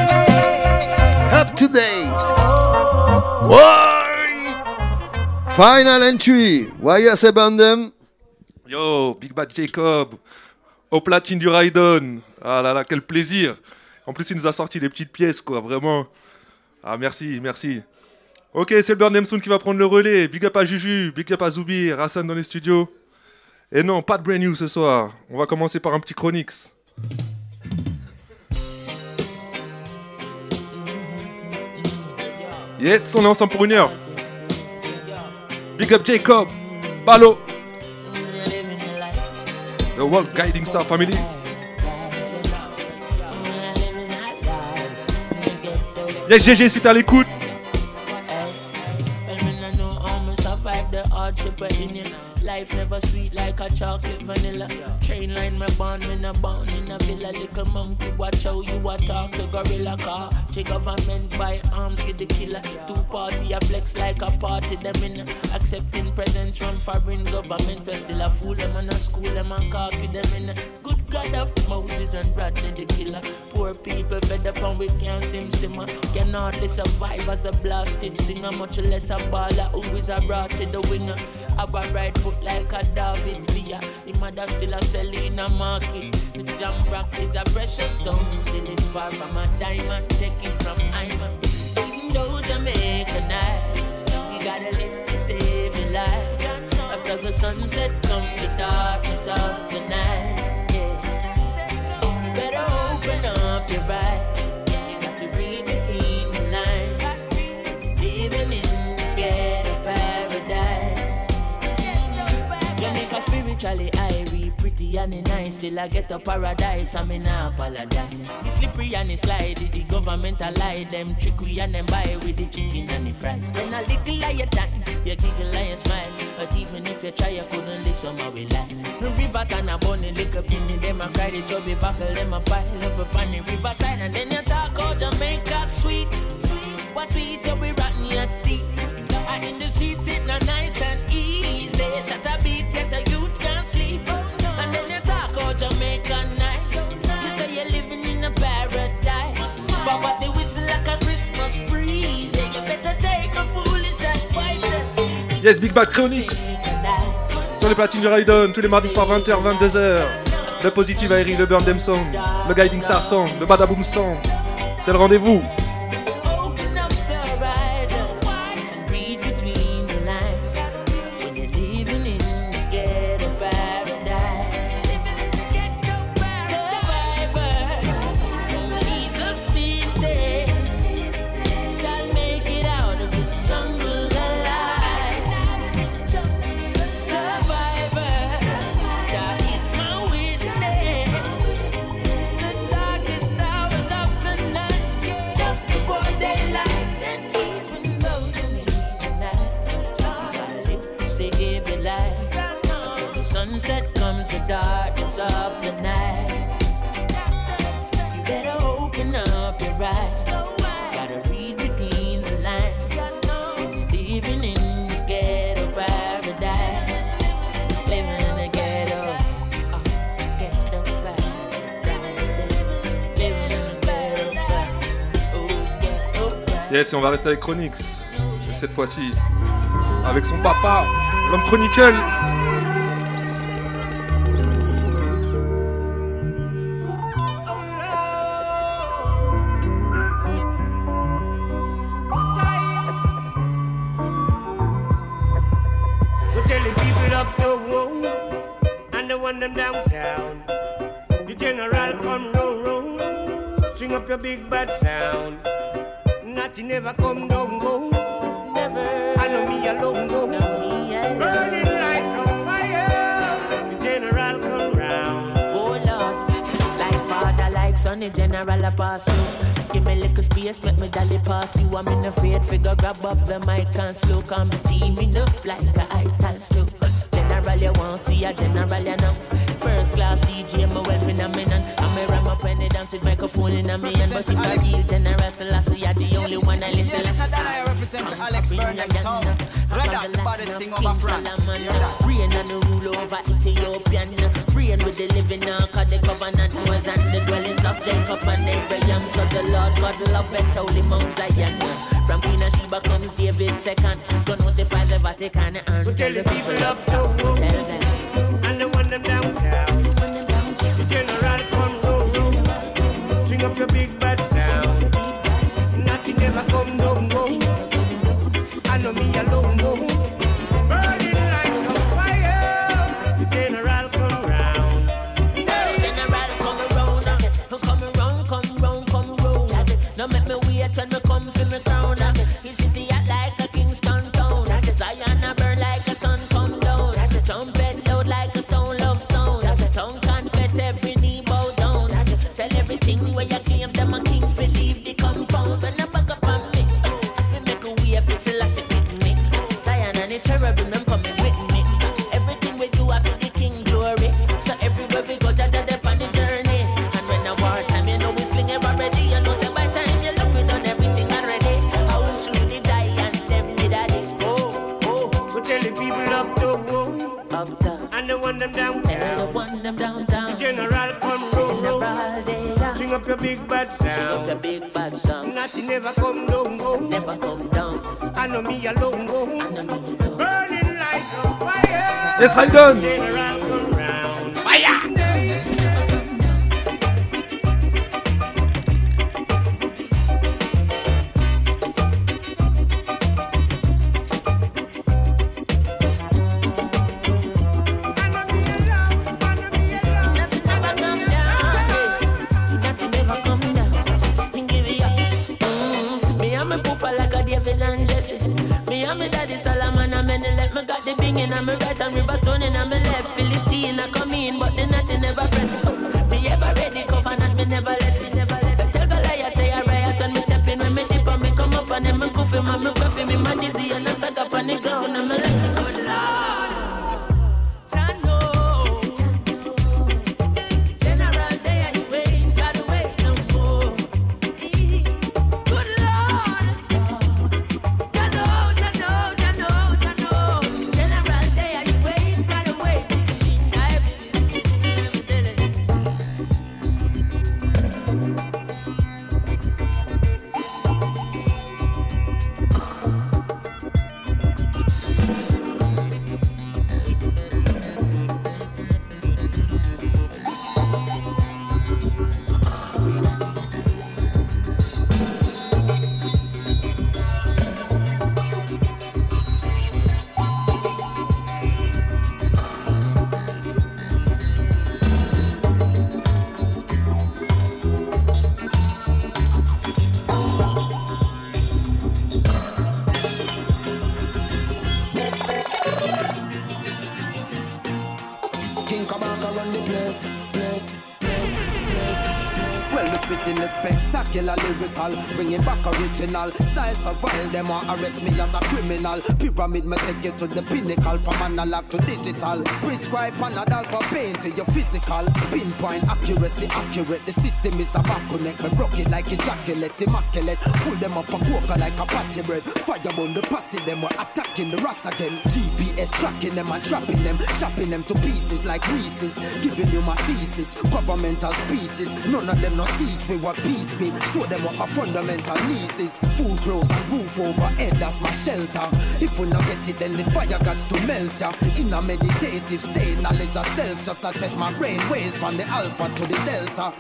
Up to date. Why? Final entry. Why c'est Bandem? Yo, Big Bad Jacob. Au platine du Ride On. Ah là là, quel plaisir. En plus, il nous a sorti des petites pièces, quoi, vraiment. Ah, merci, merci. Ok, c'est le Burn Them Soon qui va prendre le relais. Big up à Juju, big up à Zubi, Rassan dans les studios. Et non, pas de brand new ce soir. On va commencer par un petit Chronixx. Yes, on est ensemble pour une heure. Big up Jacob, Balo. The World Guiding Star Family. Yes, G G si t'es à l'écoute. Life never sweet like a chocolate vanilla. Train line my bond, me a bond in a villa. Little monkey watch how you a talk to gorilla car. Check government by arms get the killer. Two party a flex like a party them in. Accepting presents from foreign government. We still a fool them and a school them and cocky them in. Good God of Moses and Bradley the killer. Poor people fed up and we can't sim simmer. Can hardly survive as a blasted singer, much less a baller who is a brat to the winger. Have a right foot like a David Villa. The mother still a sell in a market. The jam rock is a precious stone. Still it's far from a diamond. Take it from Iman. Even though Jamaica nights, you gotta live to save your life. After the sunset comes the darkness of the night. Yeah. Better open up your eyes. You got to read between the lines. Living in the ghetto paradise. Jamaica spiritually Irie, pretty and it nice. Still I get a paradise, I mean I apologize. It's slippery and it's slidey. The government a lie, them trick we and them buy with the chicken and the fries. Spend a little like your time, you giggle and you smile. But even if you try, you couldn't live some of your life. The river can a bunny, lick up in me, them a cry, the chubby buckle, them a pile up upon the riverside. And then you talk out Jamaica sweet. What sweet you be rotten your teeth. And in the streets it's not nice and easy. Shut a beat, get a youth can't sleep. And then you talk out Jamaica night. You say you're living in a paradise. But what they whistle like a Christmas breeze. You better take a foolish advice. Yes, Big Bad Chronixx sur les platines du Ride On, tous les mardis soir vingt heures, vingt-deux heures. Le Positive Airy, le Burn Dem Sound, le Guiding Star Sound, le Badaboom Sound. C'est le rendez-vous. Yes, et on va rester avec Chronixx, cette fois-ci, avec son papa, l'homme Chronicle. You I'm in afraid figure grab up the mic and slow come steaming up like a ital slow. General you won't see a general you know. First class D J I'm a well phenomenon. I'm a ram up when they dance with microphone in a man. But if I deal general Selassie you're the only one I listen. Yeah, listen that I represent I'm Alex Burnham sound. Red up the baddest thing over France. Rain and the rule over Ethiopian. Rain with the living on cause the covenant more than the dwellings of Jacob and Abraham. So the Lord God loveth holy Mount Zion. From Queen of Sheba comes David second. Go notify the Vatican and go tell the people up to who and the one them downtown. The general come roll, string up your big bad sound. Nothing ever come down go. I know me alone go. Never come down, go. Never come down. I know me alone, go. I know me alone. Burning like Let's ride on. Fire. I'm a right and river stone and I'm a left. Philistine I come in, but the nothing never friend. Me ever ready, covenant, me never left, me never left. I tell Goliath, say I riot when me step in. When me dip and me come up and then me goofy, man, me coffee, me my dizzy and I stuck up on the ground and me left. Good Lord. Lyrical, bring it back original. Style so vile, them want arrest me as a criminal. Pyramid me take you to the pinnacle. From analog to digital. Prescribe Panadol for pain to your physical. Pinpoint accuracy accurate. The system is a vacuum. Make me rock it like ejaculate, immaculate. Pull them up a coca like a patty bread. Fire on the posse, them were attacking the Ross again. G P S tracking them and trapping them. Chopping them to pieces like Reese's. Giving you my thesis, governmental speeches. None of them not teach me what peace be. Show them what our fundamental needs is. Food, clothes and roof over head, that's my shelter. If we not get it, then the fire got to melt ya. In a meditative state, knowledge yourself. Just I take my brain waves from the alpha to the delta.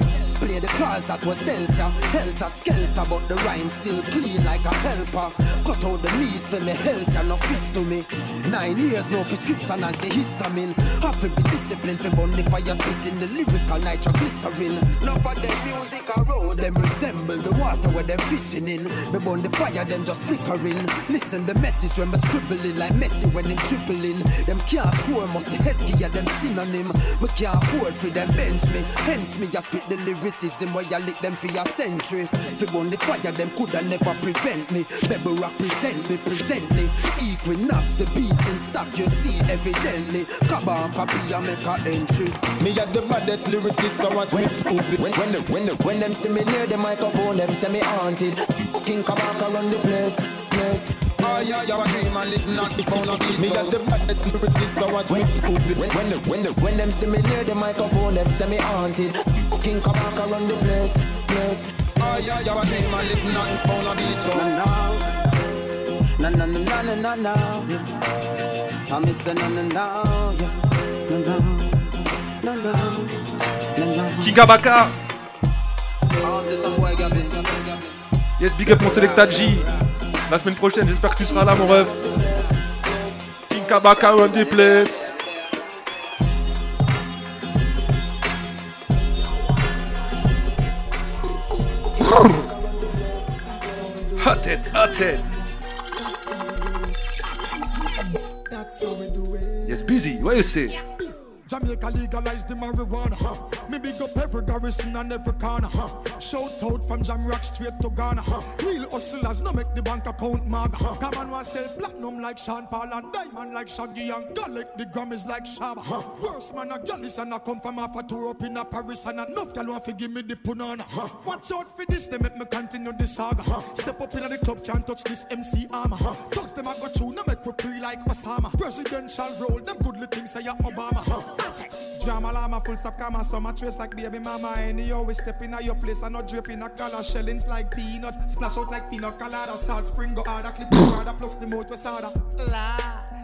Play the cards that was dealt ya. Helter skelter, but the rhyme still clean like a helper. Cut out the meat for me, health ya, no fist to me. Nine years, no prescription, antihistamine. Have to be disciplined for burn the fire, spitting the lyrical nitroglycerin. Love for them music a road, them resemble the water where them fishing in. Me burn the fire, them just flickering. Listen the message when me scribbling like Messi when them tripling. Them can't score, must be Heskey yeah, them synonym. Me can't afford for them bench me. Hence me, I spit the lyricism where you lick them for your century. Fi burn the fire, them coulda never prevent me. Baby rock present me presently. Equinox, the beating stock you see evidently. Cabal copy and make a entry. Me at the baddest lyricist, so watch me. When, when, the, when, the, when them see me near the microphone, them semi haunted. King Kabaka run the place, place. Oh yeah, you a dream and it's not the phone of it. Me as the baddest lyricist, so watch me. When, when, the, when, the, when them semi near the microphone, them semi haunted. King Kabaka run the place, place. Oh yeah, you a dream and it's not the phone of it. Na na na na na na na. I miss a na na na na na na na na. King Kabaka. Yes, big up mon Selecta G. La semaine prochaine, j'espère que tu seras là, mon ref. King Kabaka on the place. Hot head, hot head. Yes, busy, what you say? Jamaica legalized the marijuana, huh? Me big up every garrison and every corner, huh? Shout out from Jamrock straight to Ghana, huh? Real hustlers no make the bank account mark, huh? Come on, one sell platinum like Sean Paul and diamond like Shaggy and collect the Grammys like Shab, huh? Worst man a gallus and I come from half a tour up in a Paris and enough gal want to give me the punana, huh? Watch out for this, they make me continue the saga, huh? Step up in the club, can't touch this M C armor, huh? Talks them a go through, no make we pre like Osama. Presidential roll, them goodly things say ya Obama, huh? Drama llama, full stop, comma, summer trace like baby mama. And you always step in at your place and not drip in a color. Shellings like peanut, splash out like peanut colada. Salt spring go harder, clip harder, plus the motor soda. La,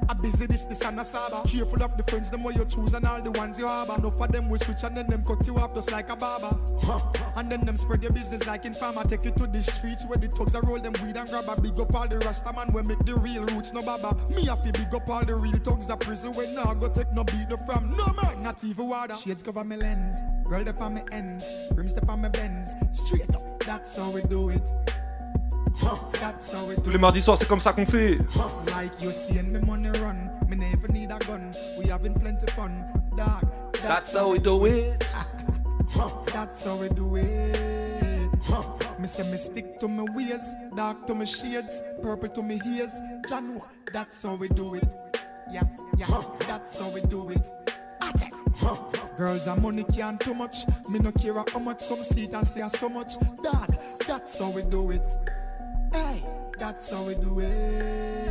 A busy this, this and a saba. Cheerful of the friends, them where you choose and all the ones you have. Enough of them we switch and then them cut you off just like a barber. Huh. And then them spread your business like in farm. I take you to the streets where the thugs are roll them weed and grab a big up all the rasta man. We make the real roots, no baba. Me have to big up all the real thugs that prison when I go take no beat no from. No man, not even water. Shades cover my lens, girl up on my ends, rims up on my bends. Straight up, that's how we do it. Tous les mardis soirs, c'est comme ça qu'on fait. That's how we do it. That's how we do it. Me say me stick to me ways, dark to me shades, purple to me ears. Janu, that's how we do it. Yeah, yeah, that's how we do it. Girls and money can't too much. Me no care how much some sit and say so much. Dad, that's how we do it. Hey, that's how we do it.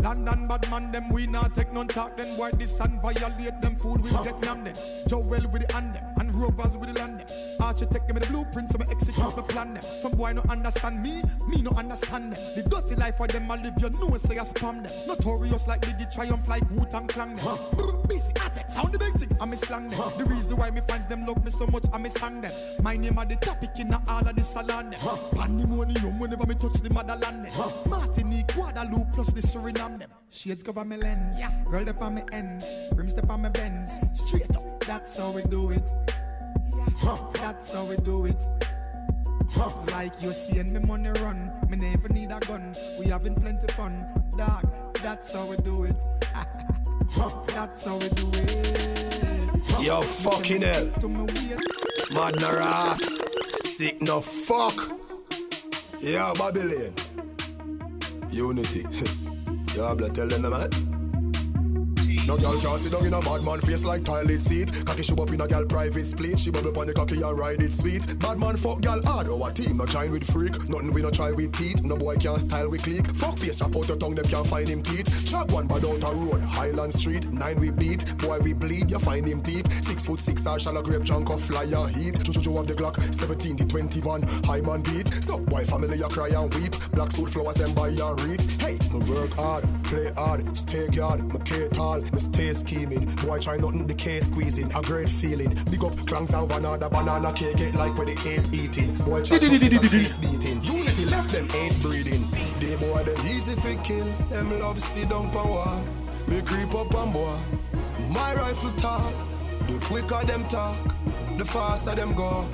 London bad man them we not take none talk them boy this and violate them food with Vietnam them. Joel with the hand them and Rovers with the land them. Architect give me the blueprint so me execute the plan them. Some boy no understand me, me no understand them. The dirty life for them I live you know say I spam them. Notorious like Biggie Triumph like Wu-Tang Clan them. Busy at it, sound the big thing I me slang them. The reason why me fans them love me so much I me sang them. My name are the topic in all of the salon them. Pandemonium whenever me touch the motherland them. Martinique, Guadeloupe plus the Suriname. Them. Shades cover my lens, yeah. Girl step on my ends, rims step on my bends. Straight up, that's how we do it. Yeah. Huh. That's how we do it. Huh. Like you seeing me money run, me never need a gun. We having plenty fun, dog. That's how we do it. Huh. That's how we do it. Yo, fucking hell, mad no ass, sick no fuck. Yeah, Babylon, unity. Tell them the man. No girl can't sit down in a bad man face like toilet seat. Cocky show up in a girl private split. She bubble on the cocky and ride it sweet. Bad man fuck girl hard. Our team no join with freak. Nothing we no try with teeth. No boy can't style with click. Fuck face chop out your tongue. Them can't find him teeth. Chop one bad out a road. Highland Street. Nine we beat. Boy we bleed. You find him deep. Six foot six. I shall a grape junk of fly and heat. Choo-choo-choo of the Glock. Seventeen to twenty one. High man beat. So boy family you cry and weep. Black suit flowers them buy and read. Hey, me work hard. Play hard, stay guard, me care tall, me stay scheming. Boy try nothing, the K squeezing, a great feeling. Big up clangs and banana, banana cake get like where they ain't eating. Boy try to get the face beating. Unity left them ain't breathing. They boy them easy fi kill, them love sit down power. Me creep up and boy, my rifle talk. The quicker them talk, the faster them go.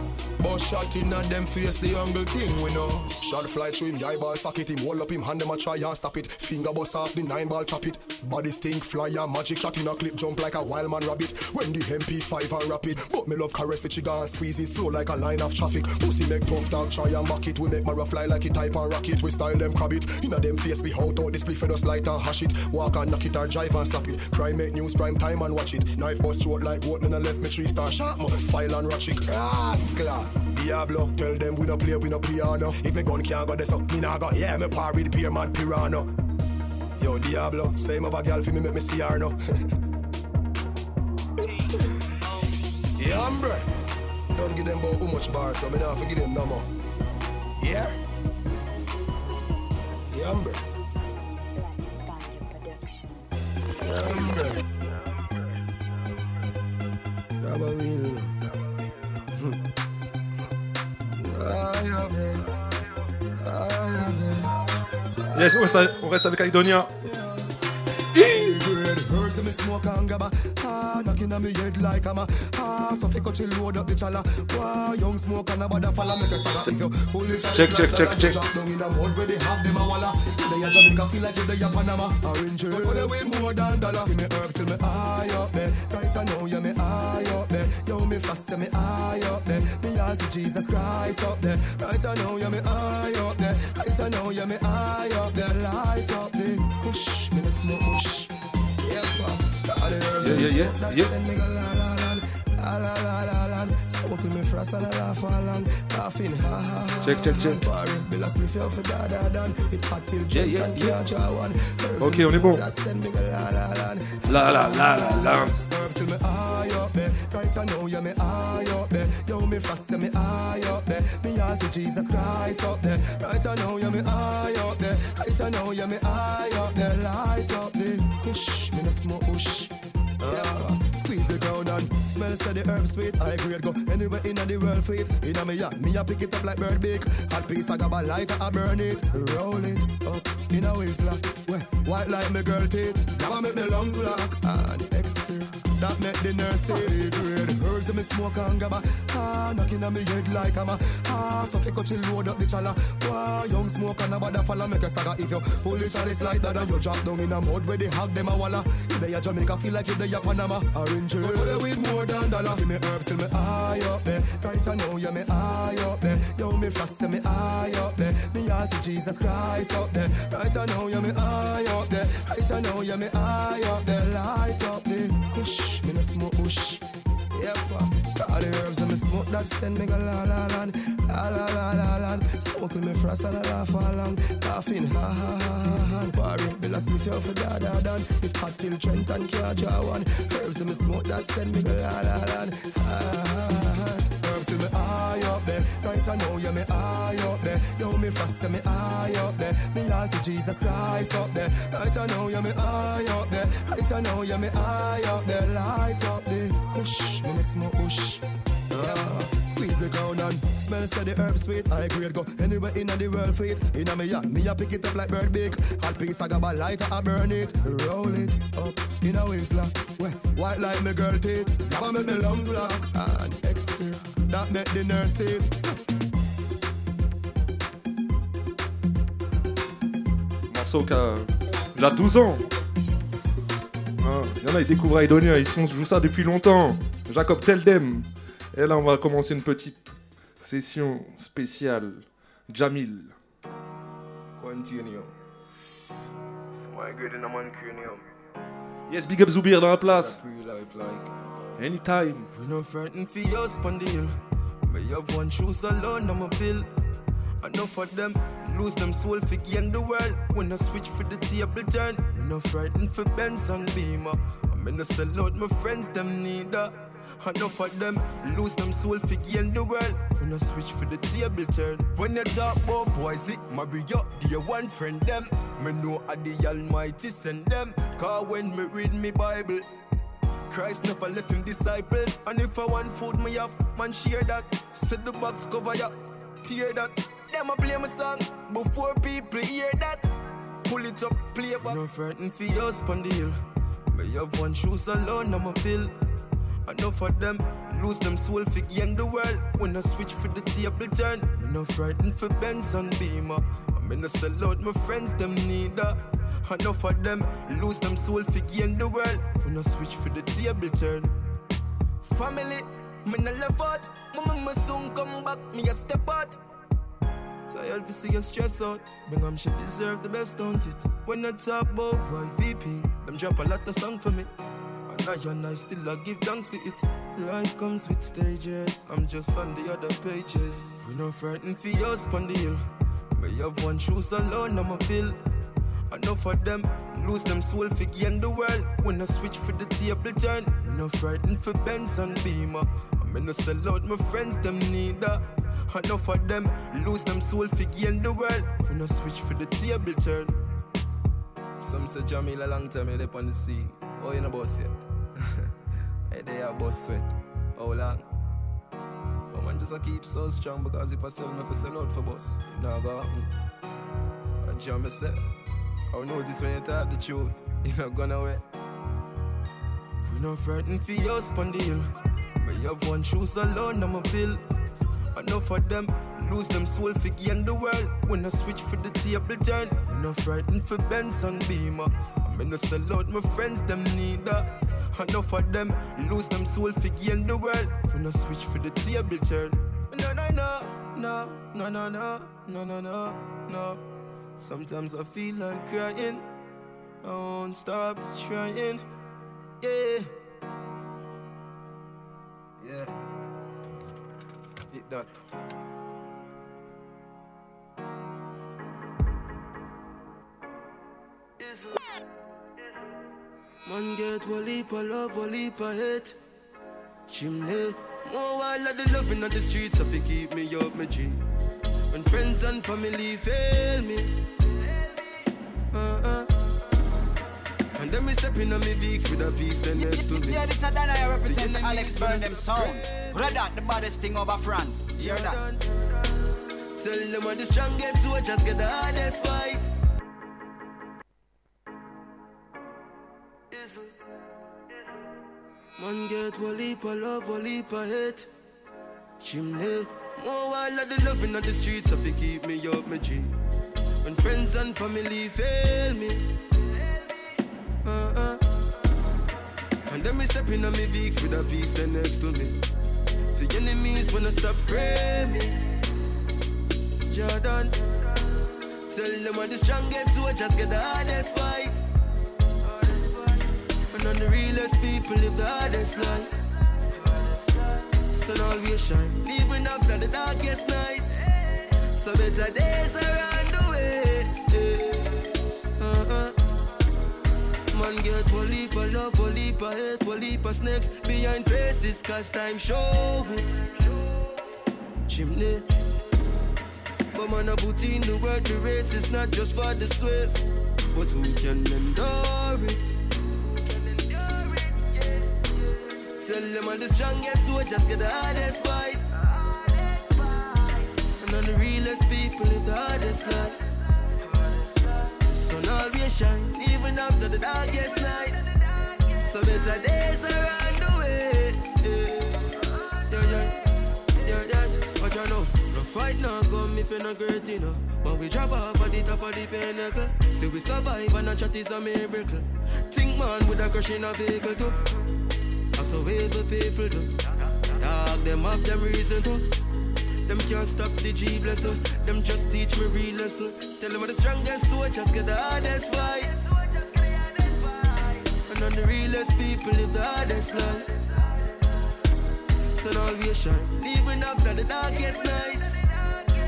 But shot in at them face, the angle thing we know. Shot fly through him, eye ball socket him, wall up him, hand them a try and stop it. Finger bust off the nine ball chop it. Body stink, fly and magic, shot in a clip, jump like a wild man rabbit. When the M P five and rapid, but me love caress the chigga and squeeze it slow like a line of traffic. Pussy make tough dog, try and back it. We make Mara fly like a type and rocket. We style them crab it. In a them face, we out out the split for us light and hash it. Walk and knock it or jive and slap it. Crime make news, prime time and watch it. Knife bust throat like what man and left me three star sharp. File and ratchet, rascal. Diablo, tell them we no play, we no piano. If me gun can't go, this up, me nah go. Yeah, me par with beer, mad piranha. Yo, Diablo, same of a gal fi me make me see her now. Yeah, bro. Don't give them both too much bar, so me nah forgive them no more. Yeah? Yeah, bro. Yeah, bro. Yeah, bro. Yeah, bro. Yes, on reste avec Aidonia. Me smoke and gabba, ah, knocking on me head like I'm a, ah, stuff you got you load up the chala, wow, young smoke and a bada falla make a saga, if you pull it, check, check, check, check, down in the mud where they have them a walla, they a Jamaica feel like they a Panama, orange, but when they win more than dollar, give me herbs till me eye up there, right I know you me eye up there, yo me fast say me eye up there, me eyes to Jesus Christ up there, right I know you me eye up there, right I know you me eye up there, light up there, push, me the smoke push. Yeah, yeah, yeah, yeah. Check, check, check. Yeah, yeah, yeah. Ok, on est bon. La la la la la. right I know you me high up there. You me fast and me high up there. Me I see Jesus Christ up there. Right I know you me high up there. Right I know you me high up there. Light up there. Push, me no smoke push. Yeah. Squeeze the ground and smell say the herb sweet. I grade go anywhere in the world fit. In a me ya, me a pick it up like bird bake. Hot piece I got a lighter, I burn it. Roll it up in a whistler. White like me girl teeth. Now I make me lungs lock and exhale. That make the nurse say grade. Herbs in me smoke and gaba. Ah, knocking on me head like I'm a half. Stuff it cut you load up the chala. Wow, young smoke and a bada falla make a stagger. If you pull it on the slide that and you drop down in a mud where they hug them a walla. You there Jamaica feel like you there Panama, orange oil with more than dollar. Give me herbs till me eye up there. Right I know you me eye up there. Yo me fast till me eye up there. Me I see Jesus Christ up there. Right I know you me eye up there. Right I know you me eye up there. Light up there. Push, me no smoke push. Yep, all the herbs and me smoke that send me go la la la la la la la la. Smoke till me frost and I laugh along, laughing ha ha ha ha. Barry Bill ask me feel for da da da. It hot till Trent and Kiajawan. Herbs in me smoke that send me go la la la la. Herbs in me eye up there. Right I know you me eye up there. Yo me frost and me eye up there. Me I see Jesus Christ up there. Right I know you me eye up there. Right I know you me eye up there. Light up there. Kush me smoke bush. Yeah. Squeeze the ground and smell say the herb sweet. I grade go anywhere in the world fit. In a me ya, me a pick it up like bird bake. Hot piece I got a lighter, I burn it. Roll it up in a whistler. White like me girl teeth. Gabba make me lungs lock and exhale. That make the nurse it. Morceau qu'a déjà douze ans. Ah, il y en a, ils découvrent Aidonia, ils sont, jouent ça depuis longtemps. Jacob Teldem. Et là, on va commencer une petite session spéciale. Jamil. Continuum. Yes, big up Zoubir dans la place. Anytime. We no frightened for your spandil. May have one shoes alone, I'm a pill. Enough of them, lose them soul for gain the world. When I switch for the table turn, we no frightened for Benz and Beamer. I'm in a sell out, my friends, them neither. Enough of them, lose them soul for gain the world. When I switch for the table turn. When you talk about boys, it marry up, dear one friend them. Me know I the Almighty send them. Cause when me read me Bible, Christ never left him disciples. And if I want food, me have man share that. Set the box cover ya, tear that. Them I play my song before people hear that. Pull it up, play back. No frightened for your spandil. May have one shoes alone, I'm a pill. Enough of them, lose them soul for gain the world. When I switch for the table turn, me no frightened for Benz and Beamer. I'm in a sell out, my friends, them neither. Enough of them, lose them soul for gain the world. When I switch for the table turn. Family, me no love out. My mama soon come back, me a step out. Tired for see you stress out. Bingham should deserve the best, don't it? When I talk about Y V P, them drop a lot of song for me. And I still I give thanks for it. Life comes with stages, I'm just on the other pages. We no frightened for your spandil. May have one shoes alone, I'm a pill. Enough of them, lose them soul for gain the world. When I switch for the table turn, we no frightened for Benz and Beamer. I'm in a sell out, my friends, them neither. Enough of them, lose them soul for gain the world. When I switch for the table turn. Some say Jamil a long time, head up on the sea. Oh, you no boss yet? Hey, they are boss sweat. How long? But man just a keep so strong because if I sell me for sell out for boss, it nah go happen. I jam myself. I know this when you talk the truth. You're not gonna wait. We no frightened for your spandil. May have one shoes alone, I'm a pill. Enough of them, lose them soul for gain the world. When I switch for the table turn, we no frightened for Benz and Beamer. Me no sell out, my friends, them neither. Enough of them, lose them soul for gain the world. When I switch for the table turn. No, no, no, no, no, no, no, no, no, no, no. Sometimes I feel like crying. I won't stop trying. Yeah. Yeah. Hit that. Man get one leap of love, one leap of hate. chimney. More while of the loving on the streets, so they keep me up, my G. When friends and family fail me, uh-uh. And then me stepping on me Vicks with a piece then next to me. Yeah, this is Adana, I represent Alex Burn them sound. Red Hot, the baddest thing over France. Hear that? Tell them I'm the strongest, so I just get the hardest fight. Man get walipa love, walipa hate. Chimney. More while of the loving on the streets, so they keep me up, my G. When friends and family fail me, uh-uh. And then me stepping on me Vicks with a piece then next to me. The enemies wanna stop praying me. Jordan, tell them I'm the strongest, so I just get the hardest fight. And on the realest people live the hardest life. Sun always shine, even after the darkest night. So better days are on the way. Uh-uh. Man get bully for love, bully for hate, bully for snakes behind faces, cause time show it. Chimney. But man a put in the work, the race is not just for the swift, but who can endure it? Tell them I'm the strongest, so I just get the hardest fight. And on the realest people live the hardest life. The sun always shines, even after the darkest night. So better days are on the way. Yeah, yeah, yeah, yeah. But you know, no fight now come if you're not great, you know. When we drop off at the top of the pinnacle, see we survive and our chat is a miracle. Think man with a crush in a vehicle too. So wave the people do. Dog them up, them reason to. Them can't stop the G blessing. Them just teach me real lesson. Tell them I'm the strongest, so I just get the hardest fight. And on the realest people live the hardest life. Sun always shines, even after the darkest night.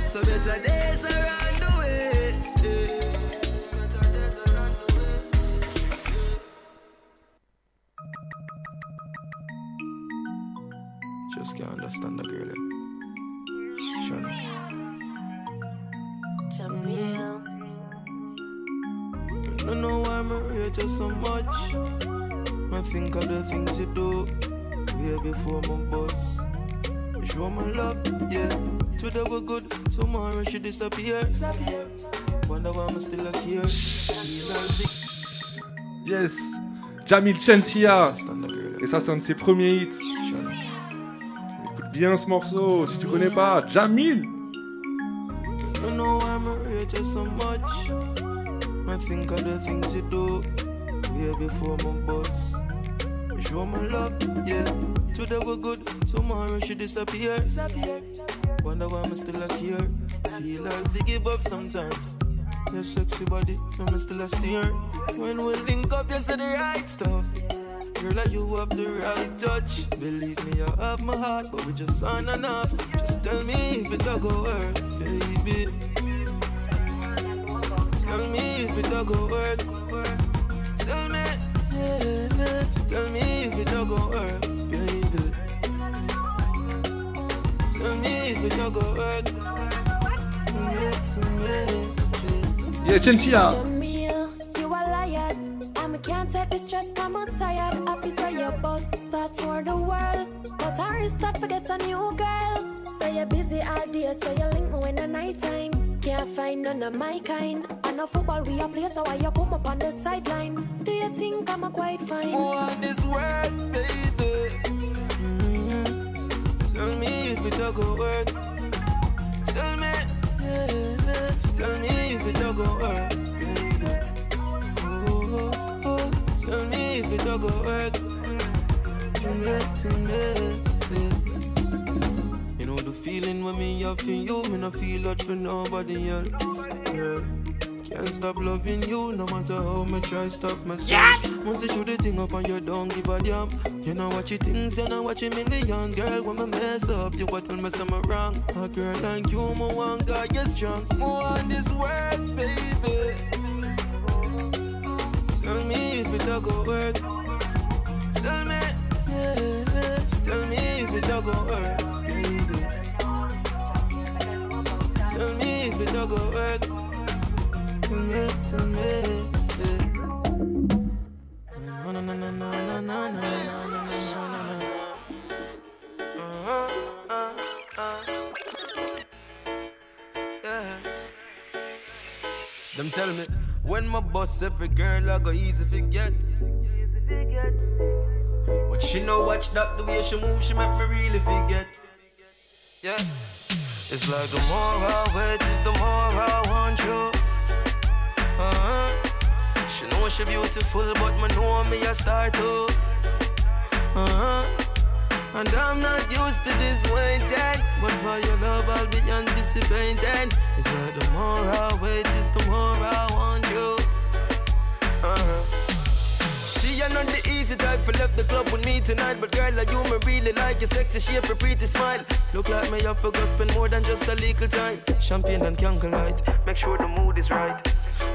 So better days are on the way. Better days are on the way. Just can't understand the girl. Shana. Jamil. I don't know why I rate you so much. I think of the things you do way before my boss. I show my love, yeah. Today we're good, tomorrow she disappear. Wonder why I'm still here. Yes, Jamil Chensia. Et ça, c'est un de ses premiers hits. Shana. Bien ce morceau, si tu connais pas, Jamil. Girl, like you have the right touch. Believe me, I have my heart, but we just on and off. Just tell me if it all go work, baby. Tell me if it all go work. Tell me, yeah, yeah. Just tell me if it all go work, baby. Tell me if it all go work. Tell me, tell me, yeah, Chensia. So you link me in the night time. Can't find none of my kind. On a football we a play, so I you boom up on the sideline. Do you think I'm a quite fine? Oh, on this world, baby. Mm-hmm. Tell me if it all go work. Tell me, yeah, tell me if it all go work, baby. Oh, oh, oh. Tell me if it all go work. Tell me, tell me, yeah. The feeling when me have for you, me no feel hurt for nobody else. Yeah. Can't stop loving you, no matter how much I stop myself. Yeah. Once you do the thing up and you don't give a damn. You know what you think, you know what you million. Girl, when me mess up, you will tell me something wrong. A girl like you, my one guy, you're strong. More on this world, baby. Tell me if it all go work. Tell me, yeah, yeah. Tell me. don't go work, baby. Tell me if it don't go work. Tell me, tell me. No, no, no, no, no, no, no, no, no, no. Them tell me, when my boss every girl I go easy to get. But she no watch that, the way she move, she make me really forget. Yeah. It's like the more I wait, it's the more I want you. Uh-huh. She know she beautiful, but me know me a star too. Uh-huh. And I'm not used to this waiting, but for your love I'll be anticipating. It's like the more I wait, it's the more I want you. Uh-huh. She ain't not the easy type for left the club with me tonight. But girl, like you, me really like your sexy shape, your pretty smile. Look like me up for go spend more than just a little time. Champagne and candle light, make sure the mood is right.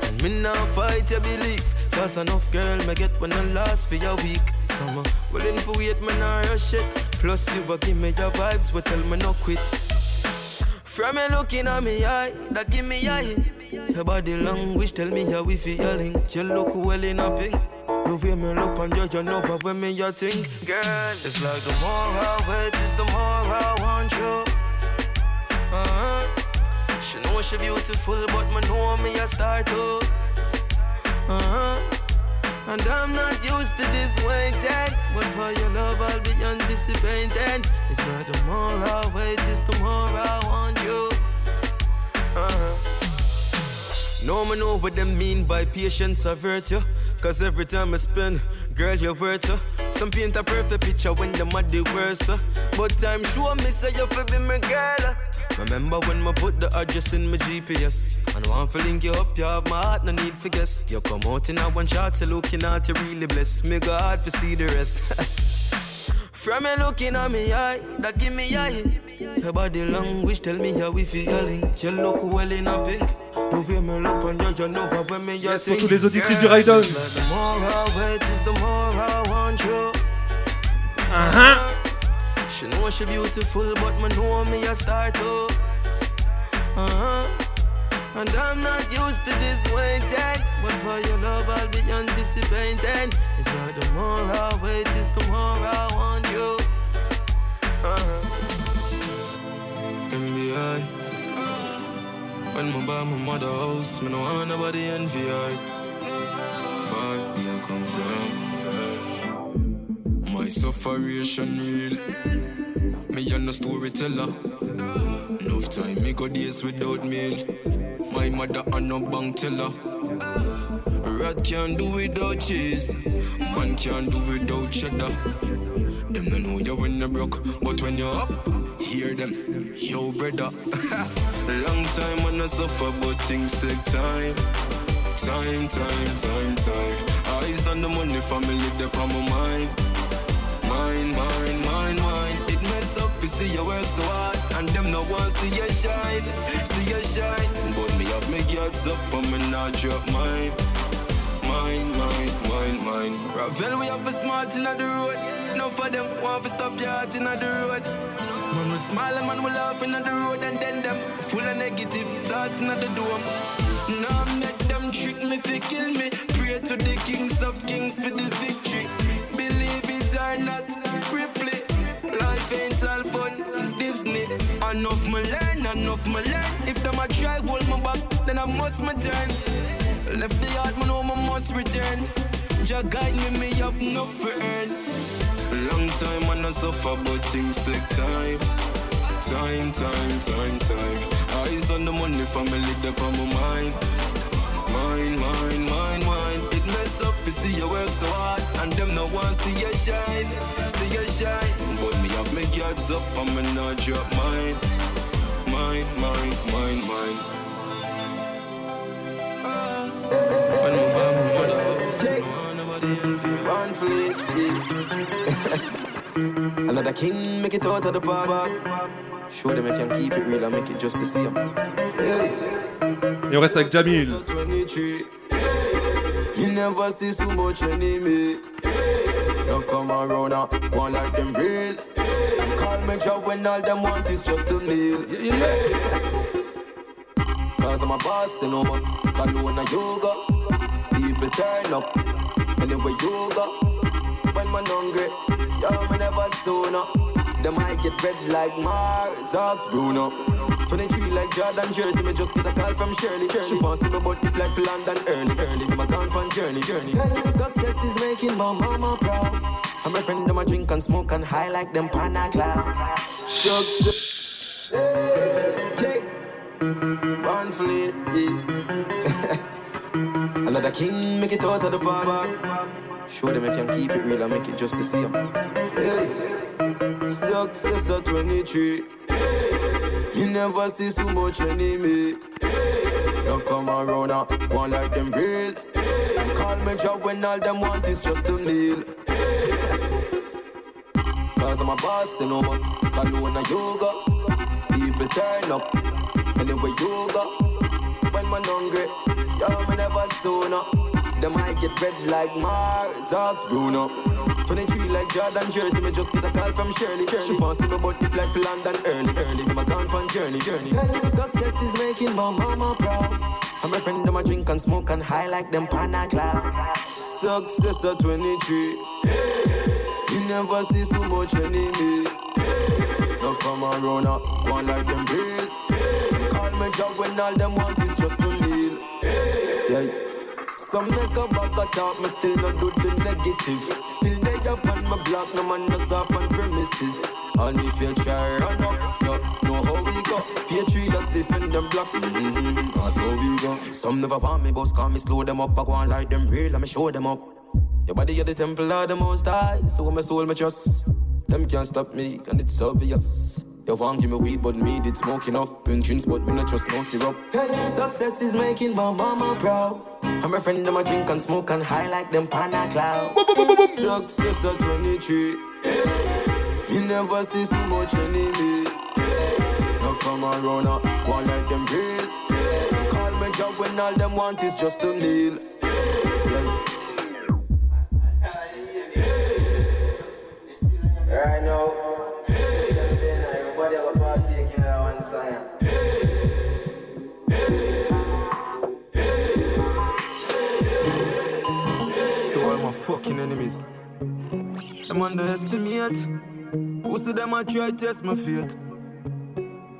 And me now fight your belief, cause enough girl me get when I last for your week. Summer, willing for wait, me nah rush it. Plus you give me your vibes, but tell me no quit. From me looking at me eye, that give me a hint. Your body language, tell me how we feeling. You look well in a pink. You feel me look and judge you know, but when me you think, girl, it's like the more I wait, it's the more I want you. Uh-huh. She know she beautiful, but me know me a star too. Uh-huh. And I'm not used to this waiting, but for your love I'll be anticipating. It's like the more I wait, it's the more I want you. Uh-huh. No man know what them mean by patience or virtue. Cause every time I spend, girl, you're worth it. Some paint a perfect picture when the mud the worse. But time sure me say you fi be my girl. Remember when me put the address in my G P S. And want fi link you up, you have my heart, no need for guess. You come out in a one shot, you looking at you really blessed. Me go hard fi see the rest. From me looking at me eye, that give me a hint. Your body language, tell me how we feeling. You look well in a pink. Yes, pour tous les auditrices du Ride On. Uh-huh. She know she beautiful, but me know me a star too. Uh-huh. And I'm not used to this waiting, but for your love I'll be anticipating. It's like the more I wait, it's the more I want you. Uh-huh. M B I. When I buy my mother house, I don't want nobody envy her. Fine, where I come from. My sufferation real. Me and a storyteller. Enough time, me go days without meal. My mother and no bank teller. Rat can't do without cheese. Man can't do without cheddar. Them don't know you when you're broke, but when you're up, hear them, yo brother. Long time and I suffer, but things take time. Time, time, time, time. Eyes on the money, family, they're on my mind. Mine, mine, mine, mine. It mess up, you see you work so hard. And them no one see you shine, see you shine. But me up, make yards up, and me not drop mine. Mine, mine, mine, mine. Ravel, we have a smart in the road. No for them, want to stop your heart in the road. Man, we smile and man, we laughing on the road and then them full of negative thoughts in the dome. Now make them treat me to kill me. Pray to the kings of kings for the victory. Believe it or not, Ripley. Life ain't all fun, Disney. Enough me learn, enough me learn. If them a try hold me back, then I must me turn. Left the yard, man, home, I must return. Just guide me, me have enough for earn. Long time and I suffer, but things take time. Time, time, time, time. Eyes on the money, family, they're on my mind. Mine, mine, mine, mine. It mess up, you see you work so hard. And them no one see you shine, see you shine. But me up, make yards up, and me not drop mine. Mine, mine, mine, mine. When we buy my mother house, I want nobody envy. One flea. Another king make it out of the bar back. Show them I can keep it real and make it just the same. Et on reste avec Jamil. You never see so much enemy. Love come around and go like them real. Call me job when all them want is just to kneel. Yeah. Cause I'm a boss, you know, Kaluna yoga. People turn up anyway you go. When man hungry, yo, me never soon up. Them I get red like Mars, Ox Bruno. twenty-three like Jordan Jersey, me just get a call from Shirley. Shirley. She fancy me but the flight for London early, early. So my gone from journey, journey. Success is making my mama proud. And my friend them a drink and smoke and high like them panna cloud. Success. Click. Born for it, yeah. Another king make it out of the bar back. Show them I can keep it real and make it just to see them. Hey. Success at twenty-three. You never see so much enemy. Hey. Love come around and one like them real. Hey. And call me job when all them want is just to kneel. Hey. Cause I'm a boss, you know, Kaluna yoga. People turn up anyway you go. When man hungry, yo, me never soon up. Them I get red like Mars, Ox Bruno. twenty-three like Jordan Jersey, me just get a call from Shirley. Shirley. She fancy me but the flight for London early, early. So my gone from journey, journey. Success is making my mama proud. And my friend them a drink and smoke and high like them panna cloud. Success at twenty-three. Yeah. You never see so much enemy. Yeah. Love come around and one like them real. Yeah. Call me job when all them want is just to kneel. Yeah. Yeah. Some make a back a talk, me still not do the negative. Still they up on my block, no man no soft on premises. And if you try run up, you know how we go. Patriots defend them blocks, mm-hmm, that's how we go. Some never want me, boss, call me slow them up. I go and light them real, let me show them up. Your body is the temple of the Most High, so my soul me trust. Them can't stop me, and it's obvious. You want give me weed, but me did smoke enough. Pink drinks, but me not just no syrup. Hey, success is making my mama proud. And my friend them a drink and smoke and high like them panna cloud. Success at twenty-three. Hey. You never see so much enemy. Hey. Enough come around and one like them real. Hey. Call me job when all them want is just to kneel. Hey. Hey. Right now. Fucking enemies. Them underestimate. Pussy them a try test my fate.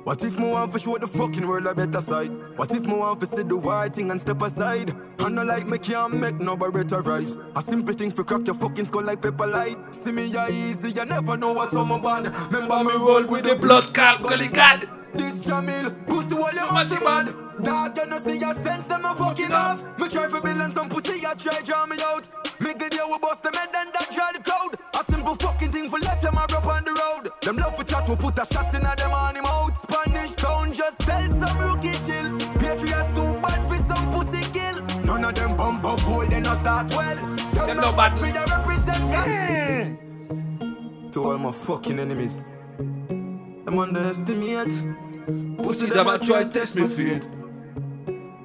What if me want to show the fucking world a better side? What if me want to see the right thing and step aside? I no like me can't make no better rise. A simple thing for crack your fucking skull like pepper light. See me ya easy, you never know what's on my bad. Remember me roll with the blood card, golly god. This Jamil, pussy all your massive bad. Dog, you no see your sense, them a fucking off. Me try for billions, some pussy I try draw me out. Make the deal we bust them head and that dry the code. A simple fucking thing for left them up on the road. Them love for chat, we put a shot in at them on him out. Spanish town, just tell some rookie chill. Patriots too bad for some pussy kill. None of them bump up hole, they no start well. Them, them no bad for you represent God. To all my fucking enemies. Them underestimate. Pussy them a try test me fate.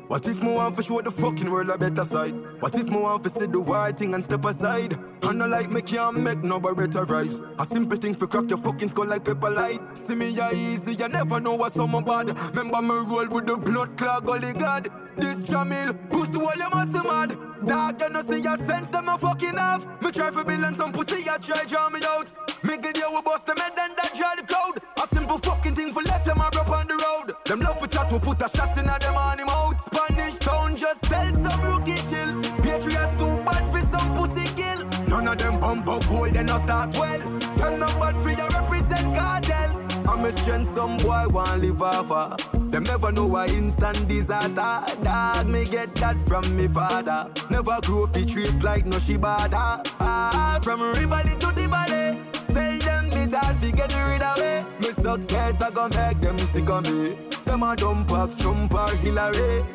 What if me want to show the fucking world a better side? What if me want to see the right thing and step aside? I no like me can't make no better rise. A simple thing for crack your fucking skull like pepper light. See me ya easy, you never know what's on my bad. Remember me roll with the blood clog, golly god. This Jamil, pussy all your massive mad. Dog, you no see your sense, them a fucking off. Me try for billions, some pussy I try draw me out. Make the deal we bust them head and that draw the code. A simple fucking thing for left them up on the road. Them love for chat, we put a shot in at them on him out. Spanish town, just tell some rookie chill. Patriots too bad for some pussy kill. None of them bump up hole, they no start well. Them no bad for you represent cartel. I'm a strength, some boy want live over. Them never know a instant disaster. Dog, me get that from me father. Never grow fi trees like no Shibada. Ah, from Rivali to the valley. Tell them the dad fi get rid of it. Me success, I gon' make them sick of me. Them a dumb pox, Trump or Hillary.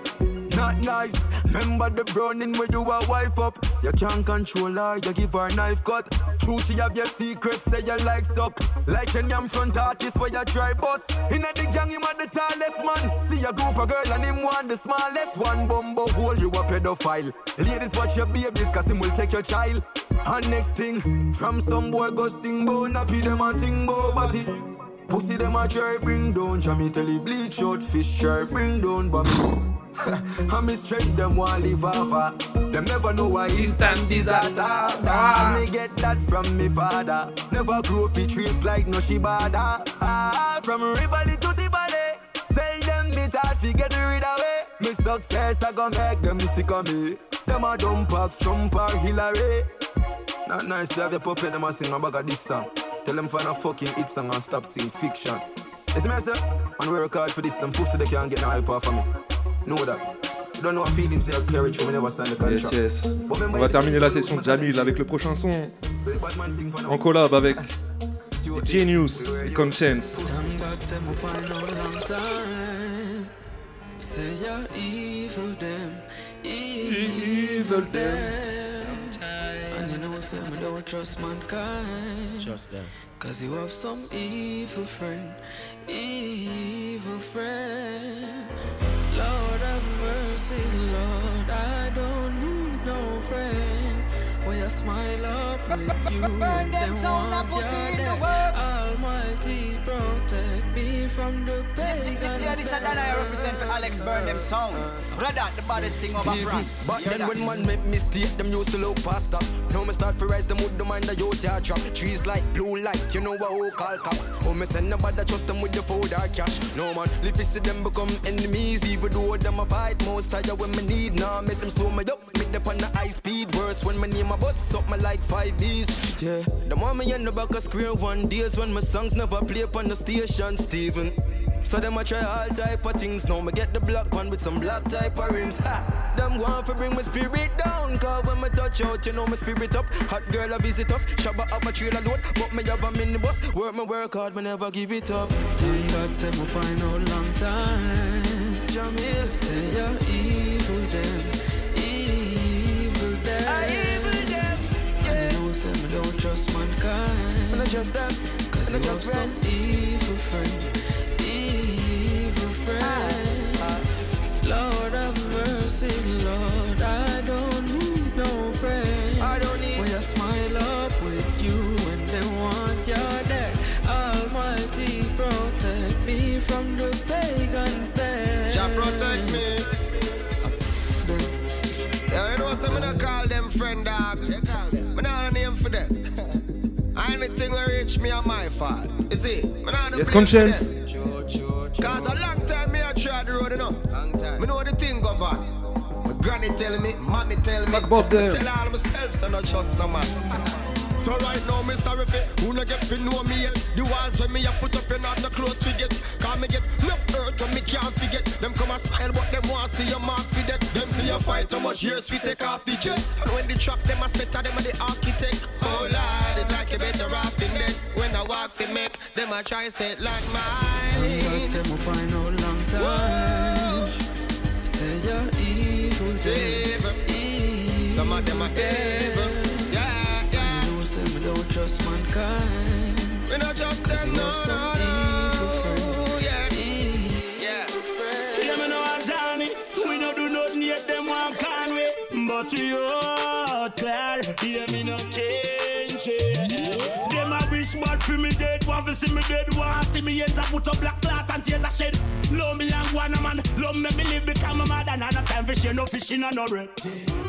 Not nice. Remember the browning where you a wife up. You can't control her, you give her knife cut. True, she have your secrets, say you like suck. Like any am front artist where you try bust. Inna the gang, him a the tallest man. See a group of girl and him one the smallest one. Bumbo hole, you a pedophile. Ladies watch your babies, cause him will take your child. And next thing, from some boy go sing bone, nappy them a ting go batty. Pussy them a try bring down, Jamil tell he bleach out, fish try bring down, but I me straight them want live over. Them never know why instant disaster. Ah. And me get that from me father. Never grow fi trees like no shibada. Ah, from Rivoli to Tivoli, tell them the thought fi get rid of it. Me success I gon' make them sick of me. Them a dumb pops, Trump or Hillary. Not nice to have the puppet them a sing a bag of this song. Tell them find a fucking hit song and stop sing fiction. It's me sir, and we record for this. Them pussy they can't get no hype off of me. Know that. You don't know what feelings they carry through me, never sign the contract. Yes, yes. On va terminer la session de Jamil avec le prochain son. En collab avec Genius et Conscience. Say you're evil, damn, evil, damn. And you know, say me don't trust mankind. Trust them. Cause you have some evil friend, evil friend. Lord have mercy, Lord, I don't need no friend. When you smile up with you, and them want your death. Almighty protect me from the pagan. This and that I represent for Alex Burn them sound. Brother, the baddest thing over France. But then when man make mistakes, them used to look past up. Now me start to rise them with the mind that you tear trap. Trees like blue light, you know what all call cops. Oh, me send nobody trust them with the food or cash. No man, live to see them become enemies. Even though them a fight, most tired when me need. Now nah, make them slow me up, make them on the high speed. Worse when me name my butt suck me like five D's. Yeah, the moment you end up back a square one days when my songs never play upon the station, Steven. So them I try all type of things. Now me get the black one with some black type of rims. Ha! Them want to bring my spirit down. Cause when me touch out, you know my spirit up. Hot girl I visit us. Shabba up my trailer load. But me have a minibus. Work my work hard, me never give it up. Think God said we'll find out long time. Jamil say you're evil them. Evil them. I evil them. Yeah. I know say me don't trust mankind. And I trust them. Cause I trust friend. Evil friend. Lord have mercy, Lord, I don't need no friend. I don't need. When I smile up with you and they want your death, Almighty protect me from the pagans there. Jah protect me. Yeah, you know, so I'm gonna call them friend, dog. You call them. I'm not a name for them. Anything will reach me on my fault. You see, I'm not a yes, conscience. Cause a long time me I tried the road, you know. Long time. I know the thing go on. My granny tell me, mommy tell me. But tell all myself, so not just no man. So right now, me sorry for who no get fi know me yet. The walls when me I put up, you not the close forget. Cause me get enough earth when me can't forget. Them come and smile, but them want see your mark for that. Them see you fight how much years we take off the jet. And when they trap them, I set to them and the architect. Oh Lord, it's like a better off in that. When I walk fi make, them I try set like mine. God said we'll find no long time. Whoa. Say you're evil, evil. Evil. Some of them are evil. Don't trust mankind. We don't trust them, no, no, no. Yeah, yeah. You never know how Johnny. We don't do nothing yet, them one can we. But we all clear. Yeah, me no change. Them a wish bad for me dead. One for see me dead. One see me yet. I put up black cloth and tears a shed. Love me and one man. Love me, me live become a mother. And I time for share no fish in no bread.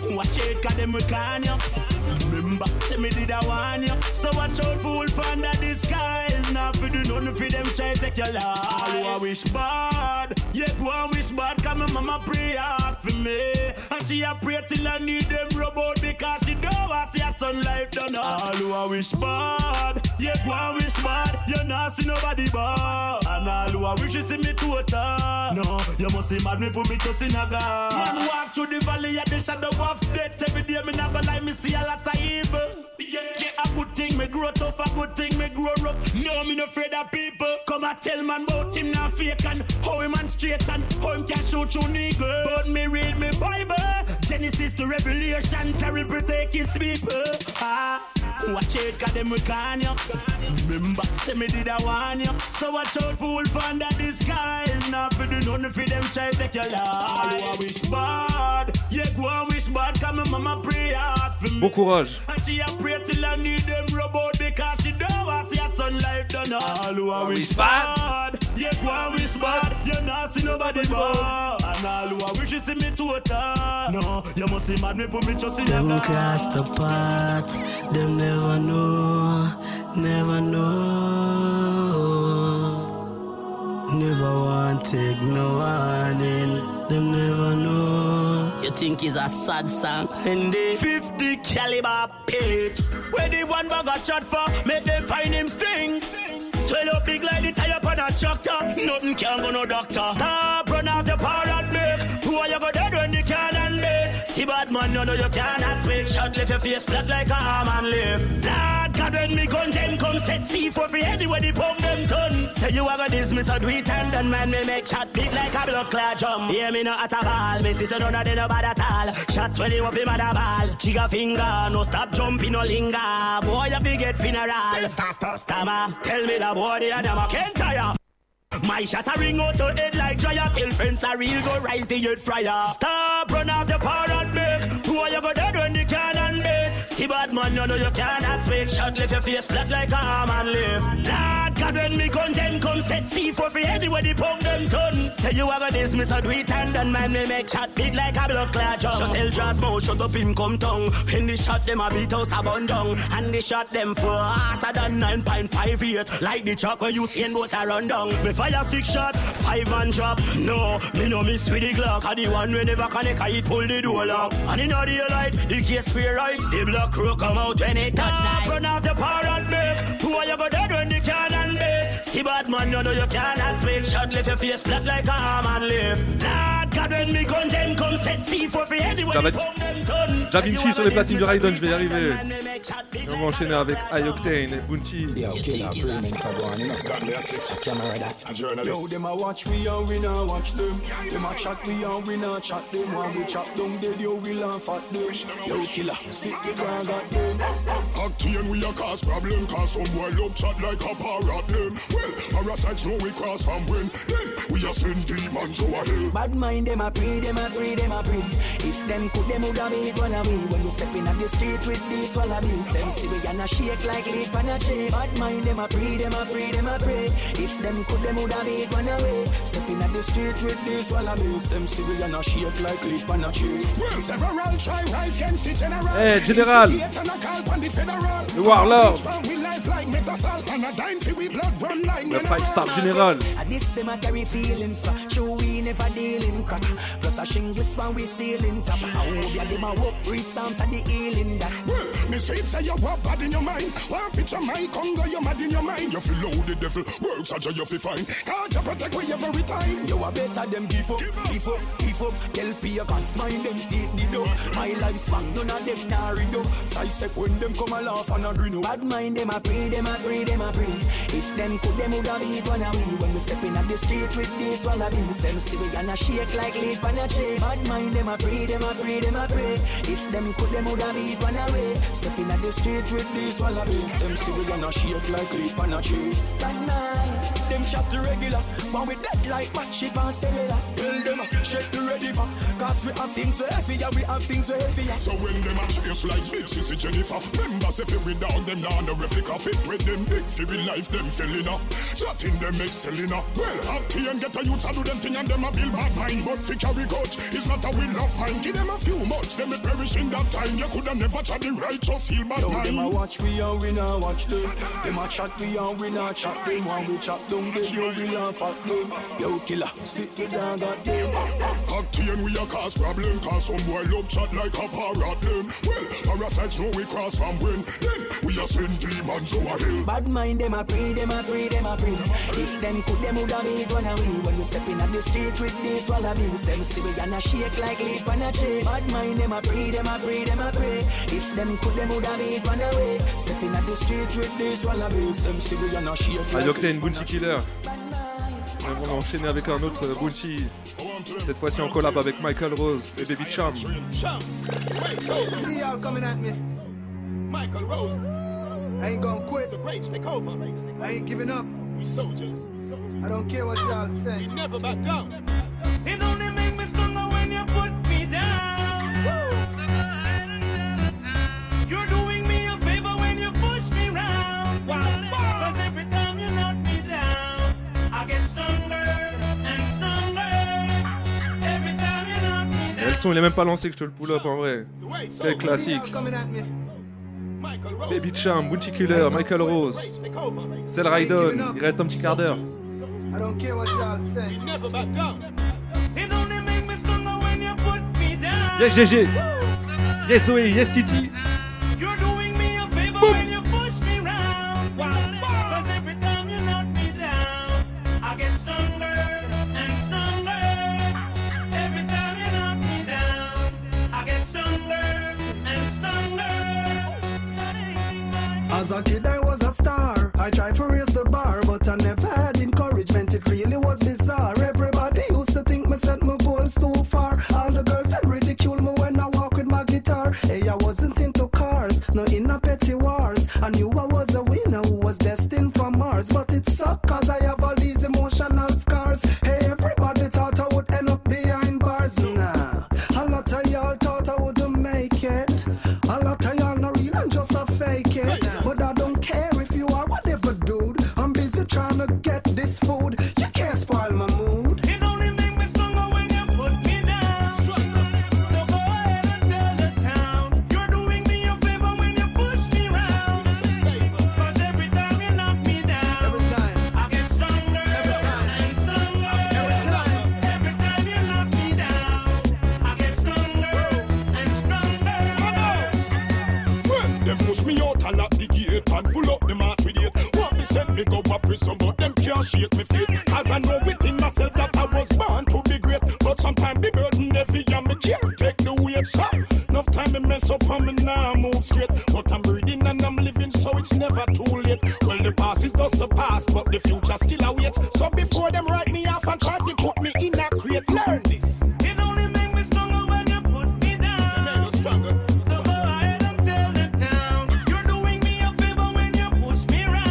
Watch it, cause them we can, yeah. Remember, say me did I want you. So watch out, fool, from the disguise. Now if you do nothing for them, try to take your life. I wish bad, yet one wish bad. Cause my mama pray hard for me. And she a pray till I need them robot. Because she don't want to see her son life done. All I wish bad, yet one wish bad. You not see nobody bad. And all I wish you see me total. No, you must see mad me for me to synagogue. Man walk through the valley at the shadow of death. Every day me not go lie, me see a lot of evil. Yeah, yeah, a good thing me grow tough, a good thing me grow rough. No, me no afraid of people. Come and tell man about him now fake and how him man straight and how him can shoot you nigga. But me read me Bible, Genesis to Revelation, terrible take his people. Ah. Watch it, cause them with can ya. Remember, say me did I warn ya. So watch out, fool, fan that disguise. Now for the none for them try take your life. You a wish bad, yeah, go and wish bad. Cause my mama pray hard for me. Bon courage. And she a pray till I need them robot. Because she don't want to see her son life done. All who a wish bad, yeah, go and wish bad. You not see nobody bad. And all who a wish you see me total. No, you must see mad me put me just in a car. Cross the path, them never know, never know. Never want take no warning, them never know. You think it's a sad song in the fifty caliber page. Where the one bag got shot for, make them find him sting. Swell up big like the tire on a tractor. Nothing can go no doctor. Stop, run out the power and make. Who are you go dead when you can and make? See bad man, no, no, you cannot make. Shot left your face flat like a arm and lift. Lord God, when me gun them come set see for free anywhere they pump them ton. Say you are gonna dismiss a do it and then man me make shot big like a blood clad drum. Hear me not at a ball, me sister none of them no bad at all. Shots when you up him at a ball. Chiga finger, no stop jumping, no linger. Boy, you forget funeral. Stammer, tell me that. Boy, the Adama can't tire. My shot a ring out your head like dryer. Till friends are real, go rise the youth fryer. Stop, run out the power and make. Who are you go dead when you can and make? See bad man, you know you cannot fake. Shot left your face flat like a arm and lift. Lord God, when me gun them come set see for free anywhere they pump them ton. Say you are gonna dismiss a do it and then man me make shot big like a blood clot jump. Shut hell draws mouth, shut up him come tongue. When they shot them a beat house a bun down. And they shot them for ass a done nine point five eight. Like the chalk when you see in boat a run down. Fire six shot, five and drop. No, me no miss with the Glock. And the one when never connect, I it pull the door lock. And in the daylight, the case we right. The block crew come out when it touch night. Run off the power and make. Who are you go dead when they can and make? See bad man, you know you cannot make. Shot left your face flat like a arm and lift. Lord God, when me gun them come set see for free anyway. Javinci sur les platines de Ride On, je vais y arriver. Et on va enchaîner avec High Octane et Bounty. Yeah, okay, now three minutes ago, I can't that. Yo, them a watch we and we not watch them. Them a chat we and we not chat them. When we chat them dead, yo, we laugh at them. Yo, killer, sit the ground at them. Octane, we a cause problem. Cause some boy love chat like a parrot them. Well, parasites know we cross from when. Then, we a send demons over hell. Bad mind, them a pray, them a pray, them a pray. If them could, them would have made one of me. When we stepping up the street with these wallabies. Them see we and a shake like leaf and a chain. Bad mind, them a pray, them a pray, them a pray. If them could, them would have it one away. Stepping at the street with this wallabies. M C will and a shake like leaf and a tree. Well, several try rise against the general. Hey, general. The warlord. The five-star general. At this them a carry feelings. Show we never deal in crack. Plus a shingle span we sealing top. How ya them a walk read psalms at the healing that. Well, me street say you walk bad in your mind. One picture my Congo, you mad in your mind. You feel low the devil. Words are just you feel fine. Can't you protect me every time? You are better than give up, give up, give up. L P, you can't smile, them teeth did up. My life's fine, none of them nah read up. Sidestep when them come a laugh and a grin up. Bad mind, them a pray, them a pray, them a pray. If them could, them would have beat one of me. When we stepping up the street with these wallabies. Them see we and a shake like leaf and a tree. Bad mind, them a pray, them a pray, them a pray. If them could, them would have beat one away. Stepping up the street with these wallabies. Them see we and a shake like leaf and a tree. Bad mind, them chat the regular, but with that like match it and cellular. Tell them a shake the ready for, cause we have things so heavier, we have things so heavier. So when them a chase like this, you see Jennifer. Members if you without them, nah no replica. Pit with them big feeble life, them filling up. Chatting them excelling up. Well, happy and get a youth to do them thing and them a build bad mind. But fi carry coach, it's not a will of mine. Give them a few months, them a perish in that time. You coulda never tried the righteous heal bad mind. Yo, them a watch we and we not watch them. Them a chat we and we not chat them. When we chat them, baby, you will laugh at them. Yo, killer, sit you down, got them. Octane, we a cause problem. Cause some boy love chat like a parrot them. Well, parasites know we cross from when. Then, we a send demons over hell. Bad mind, them a pray, them a pray, them a pray. If them could, them would have made one away. When we stepping up the street with these wallabies. Them see we and a shake like leaf and a tree. Bad mind, them a pray, them a pray, them a pray. If them could, them would have made one away. Stepping up the street with these wallabies. Them see we and a shake like leaf and a tree. On va enchaîner avec un autre Bounty. Cette fois-ci en collab avec Michael Rose et Baby Cham. See y'all coming at me. Michael Rose. I ain't gonna quit. The greats take over. I ain't giving up. We soldiers. We soldiers. I don't care what y'all say. We never back down. It only make me stronger when you put me down. Woo. You're doing me a favor when you push me round. Cause every time you knock me down, I get stronger and stronger. Every time you knock me down. Le son il est même pas lancé que je te le pull up en vrai. C'est classique. Baby Cham, Bounty Killer, Michael Rose, c'est le Ride On, il reste un petit quart d'heure. Yes G G, yes O E, yes Titi. As a kid I was a star, I tried to raise the bar, but I never had encouragement, it really was bizarre. Everybody used to think me sent my goals too far, all the girls had ridiculed me when I walk with my guitar. Hey, I wasn't into cars, no inner petty wars, I knew I was a winner who was destined for Mars, but it sucked cause I have all these emotional scars. Hey, everybody thought I would end up behind bars, nah, a lot of y'all thought I wouldn't make it, a lot of y'all not real and just a fake it. Shake me feel, as I know within myself that I was born to be great. But sometimes the burden heavy and me can't take the weight. So enough time me mess up and me now move straight. But I'm reading and I'm living, so it's never too late. Well, the past is just the past, but the future still awaits. So before them write me off and try to put me in a crate, learn this. It only make me stronger when you put me down. It stronger. So go ahead and tell the town. You're doing me a favor when you push me round.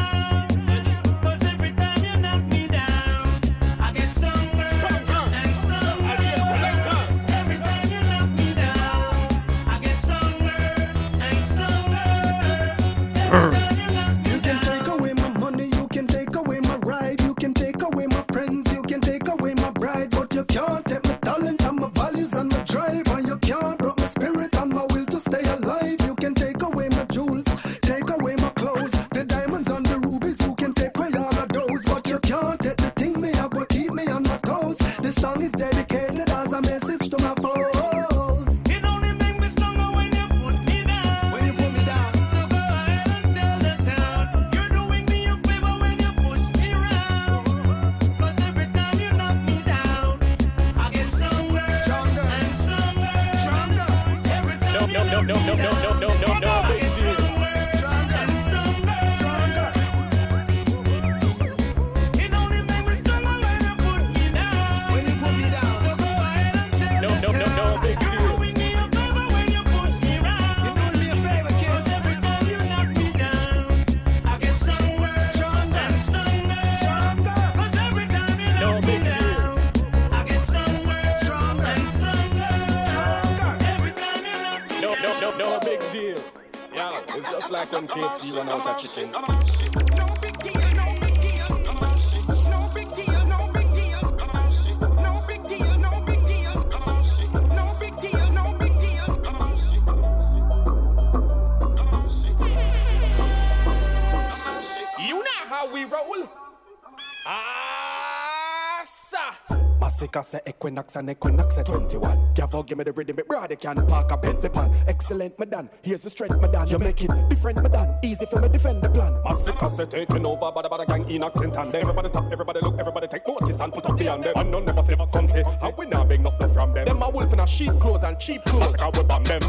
Say Equinox and Equinox at twenty-one. Gavol, give me the rhythm, it brother can park a Bentley pan. Excellent, madam. Here's the strength, madam. You make it different, madam. Easy for me defend the plan. Massacre say taking over, bada bada gang Enox and Tandem. Everybody stop, everybody look, everybody take notice and put up beyond them. And none never say ever come say, and we not big nothing from them. Them a wolf in a sheep clothes and cheap clothes. Massacre will bomb them.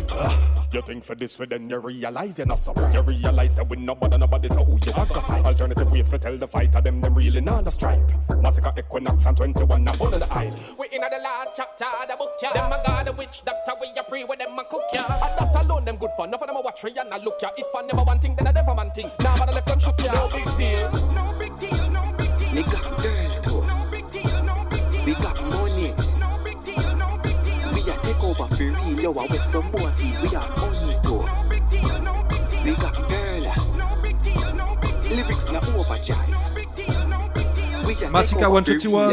You think for this way, then you realize you're not supposed. You realize that we no bother nobody, so who you are gonna fight? Alternative ways for tell the fighter them, them really not the stripe. Massacre Equinox and twenty-one and one of the aisle. We in the last chapter of the book, yeah. Them a god, the witch doctor, we a pray with them and cook, yeah. A doctor alone, them good for, none of them a watch, yeah, and a look, yeah. If I never one thing, then I never man thing. Now I left them shook, yeah. No big deal. No big deal, no big deal. We got girl too. No big deal, no big deal. We got money. Over for real, yo, I with some more heat, we are money go. We got girl, lyrics na over jive. Massacre one twenty-one.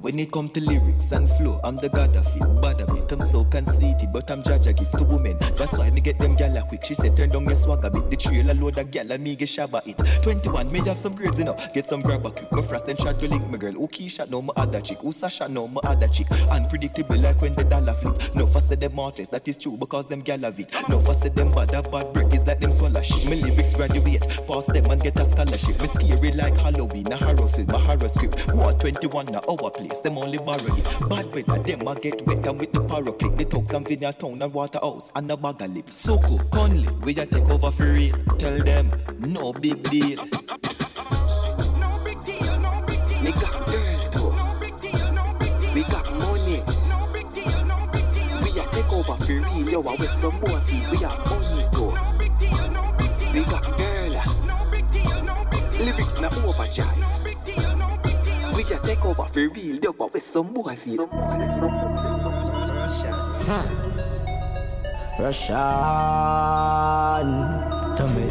When it comes to lyrics and flow, I'm the god of it, bad of it, I'm so conceited, but I'm Jaja give to women. That's why me get them gala quick, she said turn down your swagger bit, the trailer load a gala, me get shabba it. twenty-one, me have some grades enough, get some grabba quick, my frost and shot to link my girl, who key shot no my other chick, who Sasha no my other chick, unpredictable like when the dollar flip, no fuss at them artists, that is true because them gala vic, no fuss at them bad, that bad break is like them swallow shit, my lyrics graduate, pass them and get a scholarship, me scary like Halloween, a horror film, a horror script, war twenty-one na our place, them only borrow it, bad weather, them I get wet and with the paro click, the thugs and vineyard town and water house, and the bag of lip. Soko, Conley, we just take over for real. Tell them, no big deal. No big deal, no big deal. We got girl too. No big deal, no big deal. We got money. No big deal, no big deal. We just take over for real. Yo, I with some more feet. We got money too. No big deal, no big deal. We got girl. No big deal, no big deal. Lyrics na over jive. No big deal, no big deal. We just take over for real. Yo, I with some more feet. Rashan, tell me.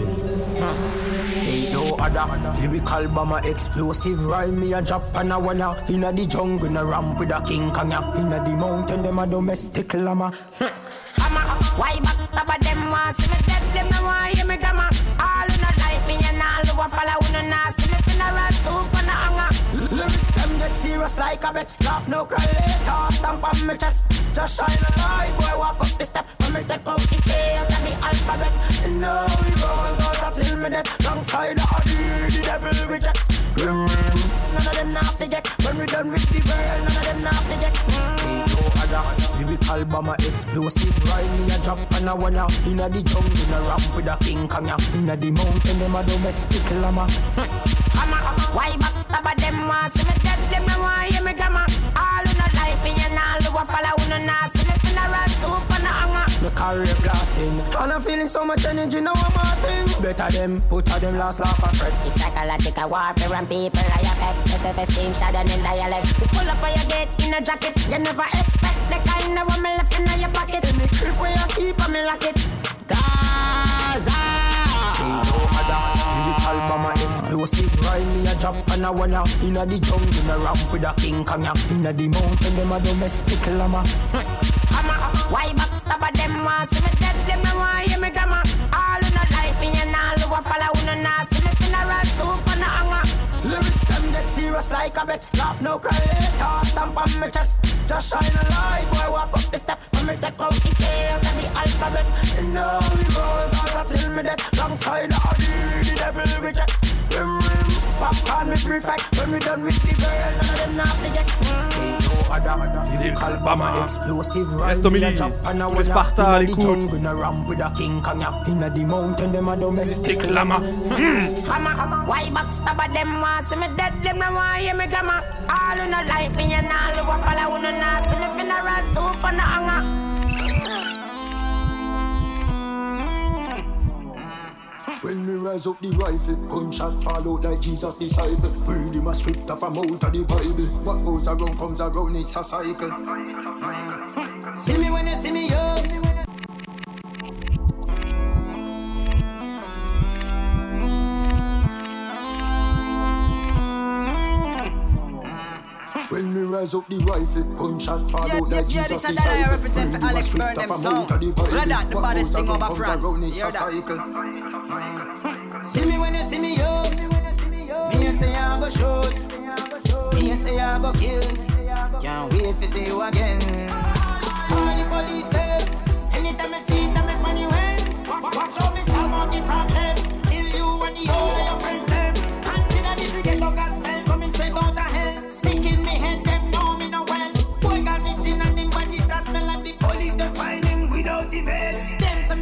Ain't no other lyrical bomber, explosive rhyme. Me a drop and a wanna inna the jungle, in a ramp with a king kong ya. Inna the mountain, them a domestic llama. Hammer, why backstabber them want see me dead? Them no want hear me gamma. All who not like me and all who a follow who no nah see me funeral soup and a hanger. Lyrics them get serious like a bet. Laugh no cry later, stamp on me chest. Just shine a light, boy, walk up the step. When me take out the K out of the alphabet. And now we roll out until me dead. Longside the Adi, the devil reject. Grim, grim, none of them not forget. When we done with the world, none of them not forget. Ain't no other lyrical bomber, explosive rhyme. Me a drop and a wanna inna the jungle, in a ramp with a king kong ya. Inna the mountain, them a domestic llama. Hammer, why backstabber them want see me dead? Them no want hear me gamma. All who not like me and all who a follow who no nah see me funeral soup and a hanger. Me carry a blessing, and I'm feeling so much energy now I'm laughing. Better them, put a them last laugh and fret. It's psychological warfare and people I affect. The self-esteem shattered in dialect. You pull up on your gate in a jacket. You never expect the kind of woman left in your pocket. In the creep where you keep and me lock it. Gaza. Ain't no other lyrical bomber, explosive rhyme. Me a drop and a wanna inna the jungle, in a ramp with a king kong ya. Inna the mountain, them a domestic llama. Hammer, why backstabber them want see me dead? Them no want hear me gamma. All who no like me and all who a follow who no nah see me funeral soup and a hanger. Lyrics them get serious like a bet. Laugh no cry later, stamp on me chest. Just shine a light, boy, walk up the step. When me take out the K out of the alphabet. You know we roll out till me dead. Longside the Adi, the devil reject. Rim, rim, popcorn with prefect. When we done with the girl, none of them not forget. Ain't no other lyrical bomber, explosive rhyme. Me a jump and a wanna inna the jungle, in a ramp with a king kong ya. Inna the mountain, them a domestic llama. Hammer, why backstabber them want see me dead? Them no want hear me gamma. All who no like me and all who a follow who no nah see me funeral soup and a hanger. When we rise up the rifle, gunshot fall out like Jesus' disciple. Read him a scripture from out of the Bible. What goes around comes around, it's a cycle. See me when you see me, yo. When we rise up the rifle, gunshot fall out like Jesus' disciple. Yeah, this I represent for Alex Burn them song. Brother, the baddest thing over France. Hear that? See me when you see me, yo. Me and say I go shoot. Me and say I go kill. Can't wait to see you again. Call the police there. Anytime I see it, I make money wins. Watch how me solve all the problems. Kill you and the whole of your friends them. Consider this a ghetto gospel coming straight out of hell. Sick in me head, them know me no well. Boy got me sin on him, but this a smell. And the police them find him without him hell. Them some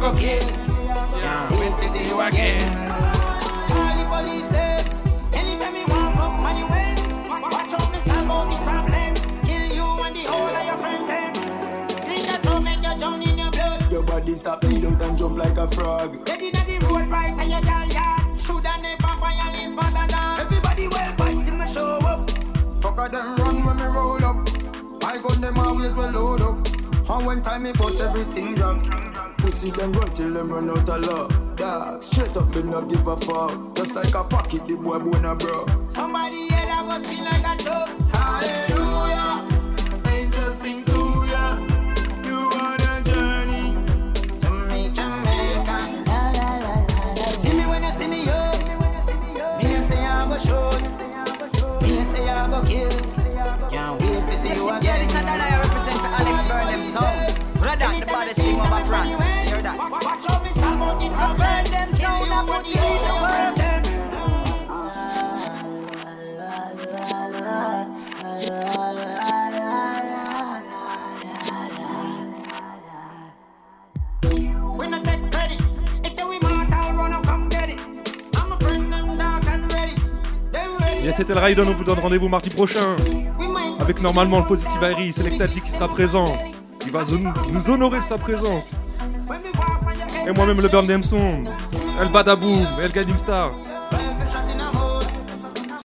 go kill. Can't wait to see you again. All the police dead. Anytime you walk up, man, you wins. Watch out, me solve all the problems. Kill you and the whole of your friend them. Sling that toe, make your drown in your blood. Your body stop bleed out and jump like a frog. Get in the road right and you can't yard. Shoot and they pop on your list, but down. Everybody well fight till me show up. Fuck of them run when me roll up. My gun them always well load up. And when time me bust everything drop. Pussy them run till them run out of luck. Dog, straight up me no give a fuck. Just like a pocket, the boy bone a bro. Somebody head a go spin like a duck. Hallelujah, angels sing to ya. You on a journey to me Jamaica. La la la la la. See me when you see me yo. Me a say I go shoot. Me a say I go kill. Can't wait to see you again. Yeah, this and that I represent for Alex Burnham song. Brother, the baddest thing over France. Hear that? Watch out, me some of the problem. I burn them sound and put you in the world. We not take credit. If you immortal, run up, come get it. I'm a friend, I'm dark and ready. Yes, c'était le Ride On, on vous donne rendez-vous mardi prochain avec normalement le Positive Irie, Selecta G qui sera présent. Il va zon- nous honorer de sa présence. Et moi-même le Burn Damson, El Badaboum, El Guiding Star.